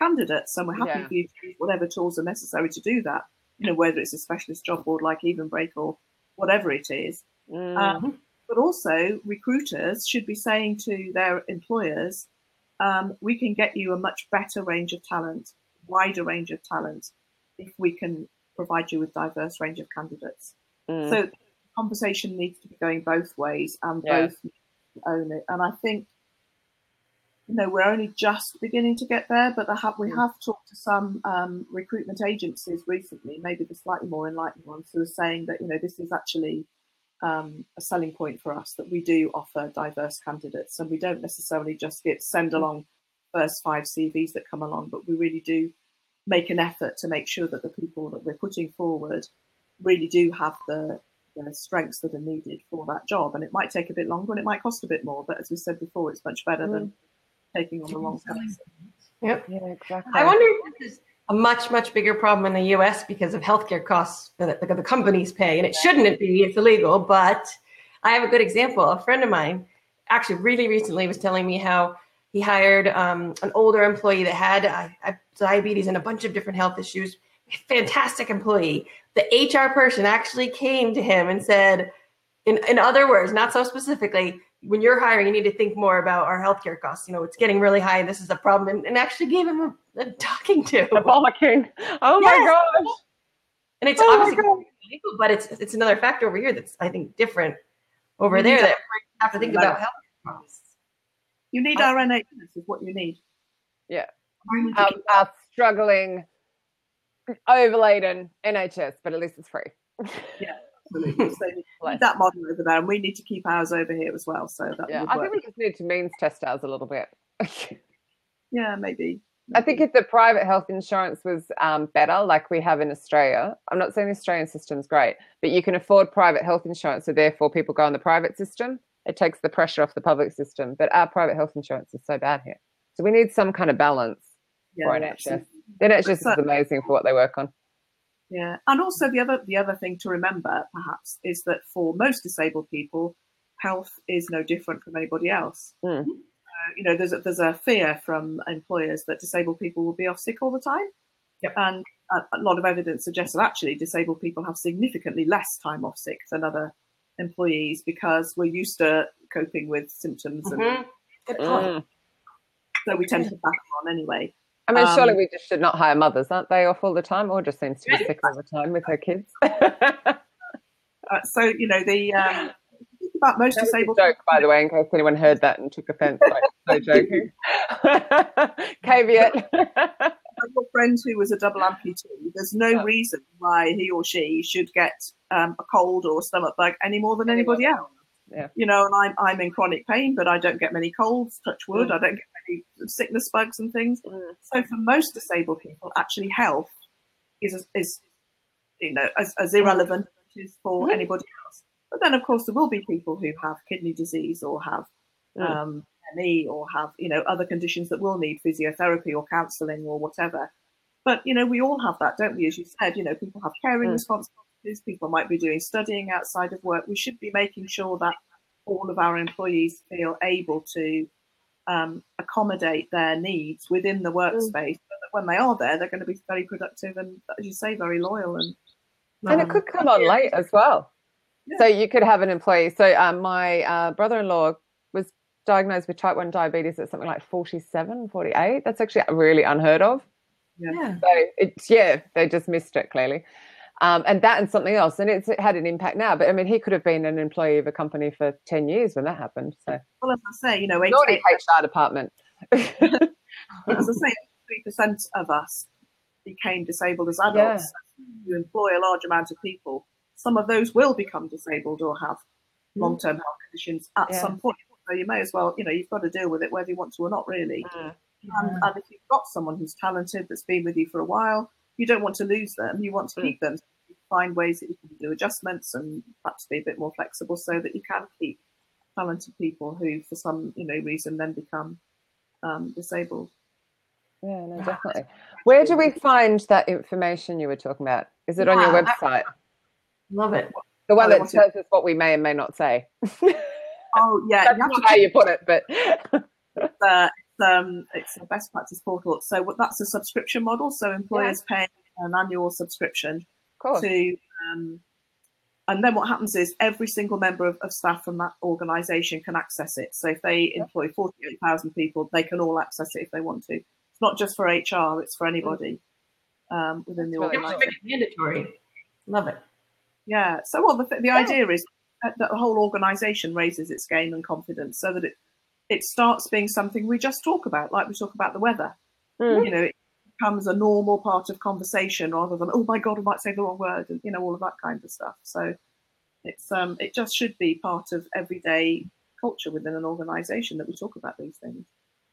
candidates, and we're happy yeah. for you to use whatever tools are necessary to do that, you know, whether it's a specialist job board like Evenbreak or whatever it is. Mm. Um, but also recruiters should be saying to their employers, um, we can get you a much better range of talent, wider range of talent, if we can provide you with diverse range of candidates. Mm. So the conversation needs to be going both ways, and yeah. both need to own it. And I think, you know, we're only just beginning to get there, but I have, we have talked to some um, recruitment agencies recently, maybe the slightly more enlightened ones, who are saying that, you know, this is actually um, a selling point for us, that we do offer diverse candidates, and we don't necessarily just get send along first five C Vs that come along, but we really do make an effort to make sure that the people that we're putting forward really do have the, the strengths that are needed for that job. And it might take a bit longer and it might cost a bit more, but as we said before, it's much better mm. than taking on the wrong person. Yep. Yeah, exactly. I wonder if there's a much, much bigger problem in the U S because of healthcare costs that the, the companies pay, and it shouldn't it be, it's illegal, but I have a good example. A friend of mine actually really recently was telling me how he hired um, an older employee that had uh, diabetes and a bunch of different health issues. Fantastic employee. The H R person actually came to him and said, in, in other words, not so specifically, when you're hiring, you need to think more about our healthcare costs. You know, it's getting really high. This is a problem. And, and actually gave him a, a talking to. A bollocking. Oh, yes. My gosh. And it's oh obviously illegal, but it's it's another factor over here that's, I think, different over you there that we have to think about healthcare costs. You need uh, R N I B, this is what you need. Yeah. Our, our struggling, overladen N H S, but at least it's free. Yeah, absolutely. So we need that model over there, and we need to keep ours over here as well. So that yeah, would I work. think we just need to means test ours a little bit. Yeah, maybe, maybe. I think if the private health insurance was um, better, like we have in Australia, I'm not saying the Australian system's great, but you can afford private health insurance, so therefore people go on the private system. It takes the pressure off the public system, but our private health insurance is so bad here. So we need some kind of balance yeah, for N H S. The N H S is amazing for what they work on. Yeah, and also the other the other thing to remember, perhaps, is that for most disabled people, health is no different from anybody else. Mm. Uh, you know, there's a, there's a fear from employers that disabled people will be off sick all the time, yep. and a, a lot of evidence suggests that actually disabled people have significantly less time off sick than other employees because we're used to coping with symptoms and mm-hmm. mm. so we tend to battle on anyway. I mean, um, surely we just should not hire mothers, aren't they, off all the time? Audra seems to be sick all the time with her kids. uh, so, you know, the um, think about most that disabled was a joke, people, by the way, in case anyone heard that and took offence. Like, so joking. Caveat. Your friend who was a double amputee, there's no yeah. reason why he or she should get um, a cold or a stomach bug any more than anybody yeah. else. Yeah. You know, and I'm I'm in chronic pain, but I don't get many colds, touch wood, mm. I don't get many sickness bugs and things. Mm. So for most disabled people, actually health is, is you know, as, as irrelevant as it is for mm. anybody else. But then, of course, there will be people who have kidney disease or have mm. um me or have, you know, other conditions that will need physiotherapy or counselling or whatever. But, you know, we all have that, don't we? As you said, you know, people have caring mm. responsibilities, people might be doing studying outside of work. We should be making sure that all of our employees feel able to um, accommodate their needs within the workspace. Mm. But that when they are there, they're going to be very productive and, as you say, very loyal. And um, and it could come on late as well. Yeah. So you could have an employee. So uh, my uh, brother-in-law was diagnosed with type one diabetes at something like forty-seven, forty-eight. That's actually really unheard of. Yeah. So it's, yeah, they just missed it clearly. Um, and that and something else. And it's, it had an impact now. But, I mean, he could have been an employee of a company for ten years when that happened. So. Well, as I say, you know, eighty-eight H R department. As I say, three percent of us became disabled as adults. Yeah. You employ a large amount of people. Some of those will become disabled or have long-term health conditions at yeah. some point. So you may as well, you know, you've got to deal with it whether you want to or not, really. Yeah. And, and if you've got someone who's talented, that's been with you for a while, you don't want to lose them. You want to keep them. So you find ways that you can do adjustments and perhaps be a bit more flexible so that you can keep talented people who, for some, you know, reason then become um, disabled. Yeah, no, definitely. Where do we find that information you were talking about? Is it yeah, on your website? I love it. The one that tells us what we may and may not say. Oh, yeah. That's not how you put it, but... uh, Um, it's a best practice portal. So that's a subscription model. So employers yeah. pay an annual subscription to, um, and then what happens is every single member of, of staff from that organisation can access it. So if they yeah. employ forty-eight thousand people, they can all access it if they want to. It's not just for H R; it's for anybody um, within the organisation. It's mandatory. Love it. Yeah. So well, the the yeah. idea is that the whole organisation raises its game and confidence, so that it. It starts being something we just talk about, like we talk about the weather. Mm. You know, it becomes a normal part of conversation rather than, oh my God, I might say the wrong word, and you know, all of that kind of stuff. So it's um, it just should be part of everyday culture within an organisation that we talk about these things.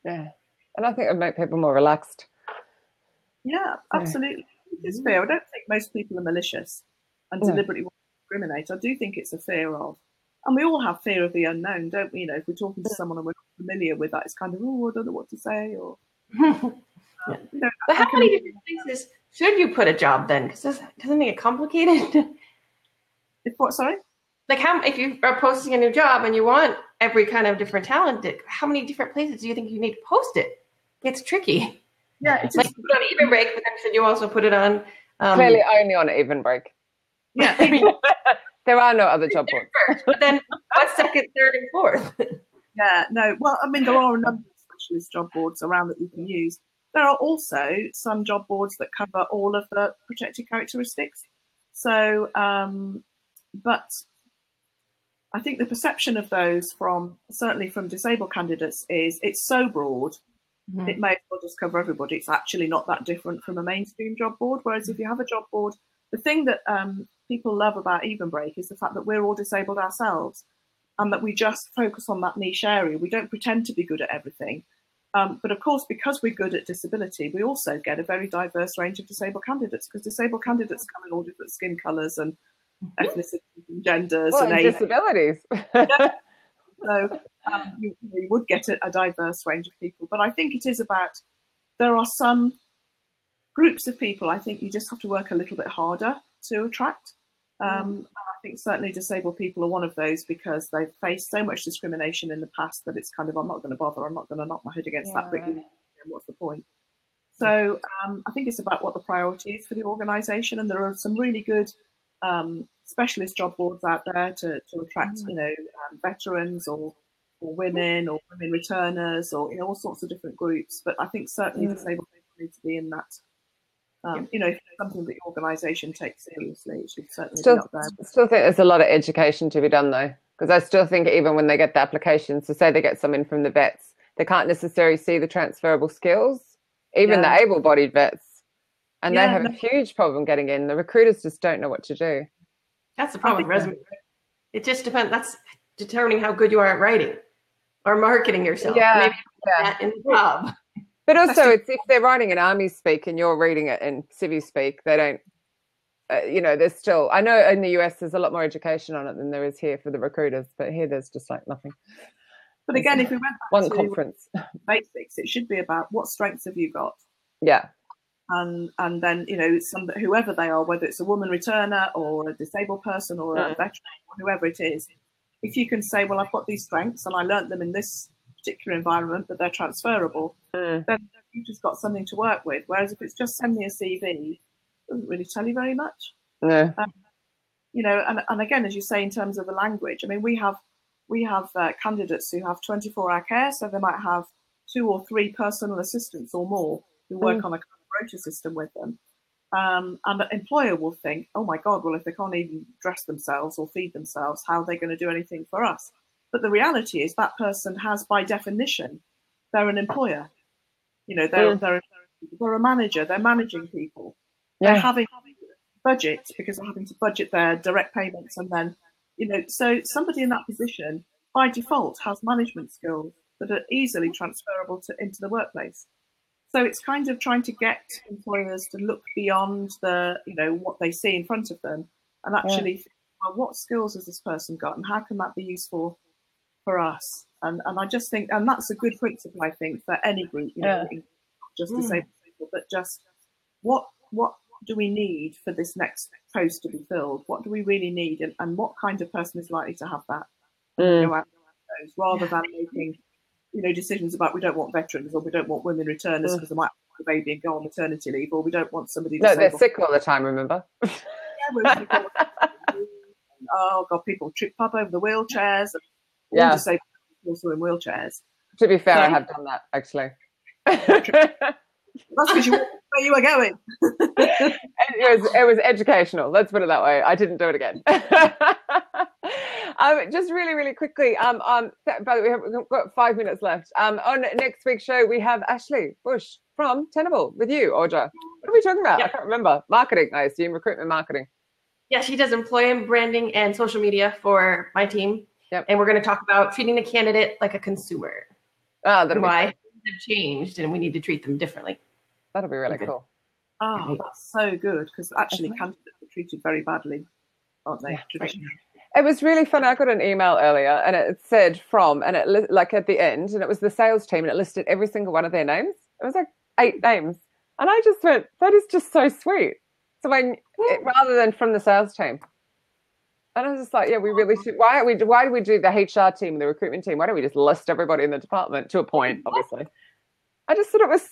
Yeah, and I think it would make people more relaxed. Yeah, absolutely. Yeah. It is fear. I don't think most people are malicious and no. deliberately want to discriminate. I do think it's a fear of. And we all have fear of the unknown, don't we? You know, if we're talking to someone and we're not familiar with that, it's kind of, oh, I don't know what to say. Or, um, yeah. you know, but how many different places should you put a job then? Because doesn't it get complicated? If what, sorry? Like how, if you are posting a new job and you want every kind of different talent, how many different places do you think you need to post it? It's tricky. Yeah, it's like just, you put it on Evenbreak, but then should you also put it on? Um, clearly only on Evenbreak. Yeah. There are no other job boards. First, but then what's second, third, and fourth? Yeah, no. Well, I mean, there are a number of specialist job boards around that you can use. There are also some job boards that cover all of the protected characteristics. So, um, but I think the perception of those from, certainly from disabled candidates is it's so broad, mm-hmm. it may as well just cover everybody. It's actually not that different from a mainstream job board. Whereas mm-hmm. if you have a job board, the thing that um, people love about Evenbreak is the fact that we're all disabled ourselves and that we just focus on that niche area. We don't pretend to be good at everything. Um, but of course, because we're good at disability, we also get a very diverse range of disabled candidates because disabled candidates come in all different skin colours and mm-hmm. ethnicities and genders well, and, and disabilities. Yeah. So um, you, you would get a, a diverse range of people. But I think it is about, there are some groups of people I think you just have to work a little bit harder to attract. Um, mm. and I think certainly disabled people are one of those because they've faced so much discrimination in the past that it's kind of, I'm not going to bother, I'm not going to knock my head against yeah. that brick. What's the point? So um, I think it's about what the priority is for the organisation, and there are some really good um, specialist job boards out there to, to attract, mm. you know, um, veterans or, or women or women returners or, you know, all sorts of different groups. But I think certainly mm. disabled people need to be in that. Um, you know, if it's something that the organisation takes seriously, it should certainly still, be up there. I still think there's a lot of education to be done, though, because I still think even when they get the applications, so say they get someone from the vets, they can't necessarily see the transferable skills, even yeah. the able-bodied vets, and yeah, they have no. a huge problem getting in. The recruiters just don't know what to do. That's the problem with resume. It just depends. That's determining how good you are at writing or marketing yourself. Yeah, maybe yeah. that in the job. But also, it's if they're writing in army speak and you're reading it in civvy speak, they don't, uh, you know, there's still, I know in the U S there's a lot more education on it than there is here for the recruiters, but here there's just like nothing. But again, if we went back one to conference basics, it should be about what strengths have you got? Yeah. And and then, you know, some, whoever they are, whether it's a woman returner or a disabled person or yeah. a veteran or whoever it is, if you can say, well, I've got these strengths and I learnt them in this particular environment, but they're transferable, mm. then you've just got something to work with. Whereas if it's just send me a C V, it doesn't really tell you very much. No. Um, you know, and, and again, as you say, in terms of the language, I mean, we have we have uh, candidates who have twenty-four hour care, so they might have two or three personal assistants or more who work mm. on a kind of rotor system with them. Um, and an employer will think, oh my God, well, if they can't even dress themselves or feed themselves, how are they going to do anything for us? But the reality is that person has, by definition, they're an employer. You know, they're, yeah. they're, they're a manager, they're managing people. Yeah. They're having budgets because they're having to budget their direct payments. And then, you know, so somebody in that position, by default, has management skills that are easily transferable to into the workplace. So it's kind of trying to get employers to look beyond the, you know, what they see in front of them and actually yeah. think, well, what skills has this person got and how can that be useful for us? And and I just think, and that's a good principle, I think, for any group, you know, yeah. just mm. disabled people, but just what what do we need for this next post to be filled? What do we really need? And, and what kind of person is likely to have that? Mm. You know, those, rather than making... you know, decisions about we don't want veterans or we don't want women returners because mm. they might have a baby and go on maternity leave, or we don't want somebody... No, disabled. They're sick all the time, remember? yeah, we're oh, God, people trip up over the wheelchairs. And yeah. disabled people also in wheelchairs. To be fair, yeah. I have done that, actually. That's because you were where you were going. it, was, it was educational, let's put it that way. I didn't do it again. Um, just really, really quickly, um, um, by the way, we've got five minutes left. Um, on next week's show, we have Ashley Bush from Tenable with you, Audra. What are we talking about? Yep. I can't remember. Marketing, I assume, recruitment marketing. Yeah, she does employee branding and social media for my team. Yep. And we're going to talk about treating the candidate like a consumer. Oh, that'll why be things have changed and we need to treat them differently. That'll be really okay. cool. Oh, that's so good, because actually that's candidates right. are treated very badly, aren't they, yeah, traditionally? Right. It was really fun. I got an email earlier and it said from, and it li- like at the end, and it was the sales team and it listed every single one of their names. It was like eight names. And I just went, that is just so sweet. So I, it, rather than from the sales team. And I was just like, yeah, we really should. Why are we, why do we do the H R team and the recruitment team? Why don't we just list everybody in the department to a point, obviously? I just thought it was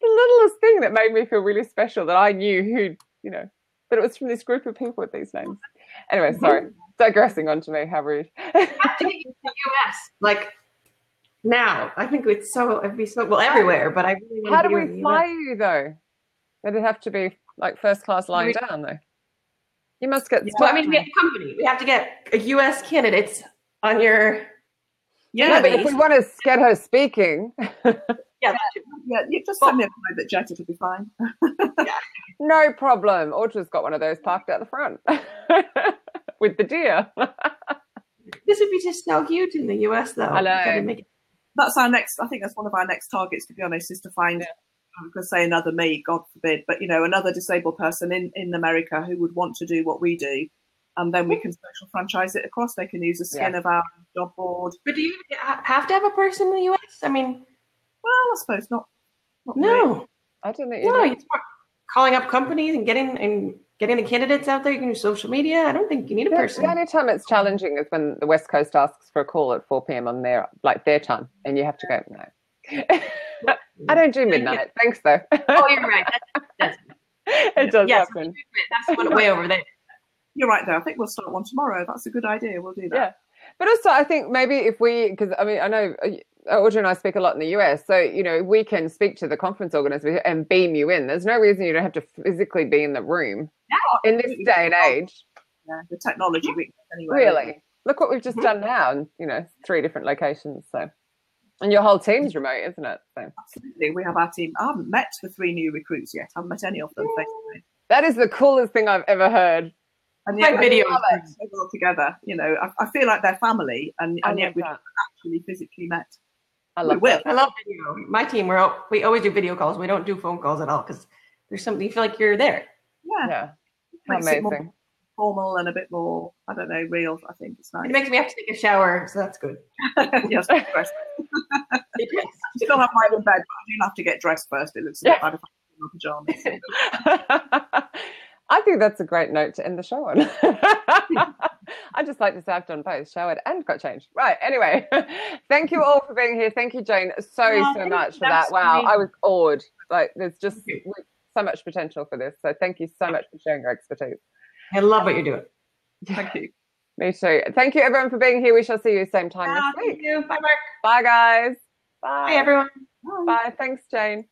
the littlest thing that made me feel really special that I knew who, you know, that it was from this group of people with these names. Anyway, sorry. Digressing onto me, how rude. I have to get you to the U S like now. I think it's so it'd be so well everywhere, but I really want how to do we fly you though? It'd have to be like first class lying really? down though. You must get yeah. well, I mean we have a company. We have to get a U S candidates on your yeah. yeah but if we want to get her speaking Yeah, yeah, you just send me a private jet, it'll be fine. No problem. Audra's got one of those parked out the front with the deer. This would be just so huge in the U S, though. Hello. Make it- that's our next. I think that's one of our next targets. To be honest, is to find. Yeah. I'm going to say another me, God forbid, but you know, another disabled person in, in America who would want to do what we do, and then we can social franchise it across. They can use the skin yeah. of our job board. But do you have to have a person in the U S? I mean. Well, I suppose not. not no, really. I don't think. No, it's calling up companies and getting and getting the candidates out there. You can use social media. I don't think you need a person. The only time it's challenging is when the West Coast asks for a call at four p.m. on their like their time, and you have to go no. I don't do midnight. Thanks though. Oh, you're right. That's, that's, it does yes, happen. That's one way over there. You're right though. I think we'll start one tomorrow. That's a good idea. We'll do that. Yeah, but also I think maybe if we because I mean I know. Audra and I speak a lot in the U S, so you know we can speak to the conference organizer and beam you in. There's no reason you don't have to physically be in the room no, in this day and age. Yeah, the technology weakness anyway. Really, look what we've just done now, in, you know, three different locations. So, and your whole team's remote, isn't it? So. Absolutely, we have our team. I haven't met the three new recruits yet. I haven't met any of them. Basically. That is the coolest thing I've ever heard. And yet, video all together. You know, I, I feel like they're family, and, and yet we've actually physically met. I love, we will. I love video. My team, we're all, we always do video calls. We don't do phone calls at all because there's something you feel like you're there. Yeah, yeah. Makes amazing. It more formal and a bit more, I don't know, real. I think it's nice. It makes me have to take a shower, so that's good. Yes, I'm dressed. I still have mine in bed, but I do have to get dressed first. It looks like yeah. I'd have to put in my pajamas. I think that's a great note to end the show on. I just like to say I've done both, showered and got changed. Right, anyway, thank you all for being here. Thank you, Jane, so, oh, so much for that. Wow, amazing. I was awed. Like, there's just so much potential for this. So thank you so much for sharing your expertise. I love what you're doing. Thank you. Me too. Thank you, everyone, for being here. We shall see you same time oh, next week. Thank you. Bye, Mark. Bye, guys. Bye. Bye, everyone. Bye. Bye. Thanks, Jane.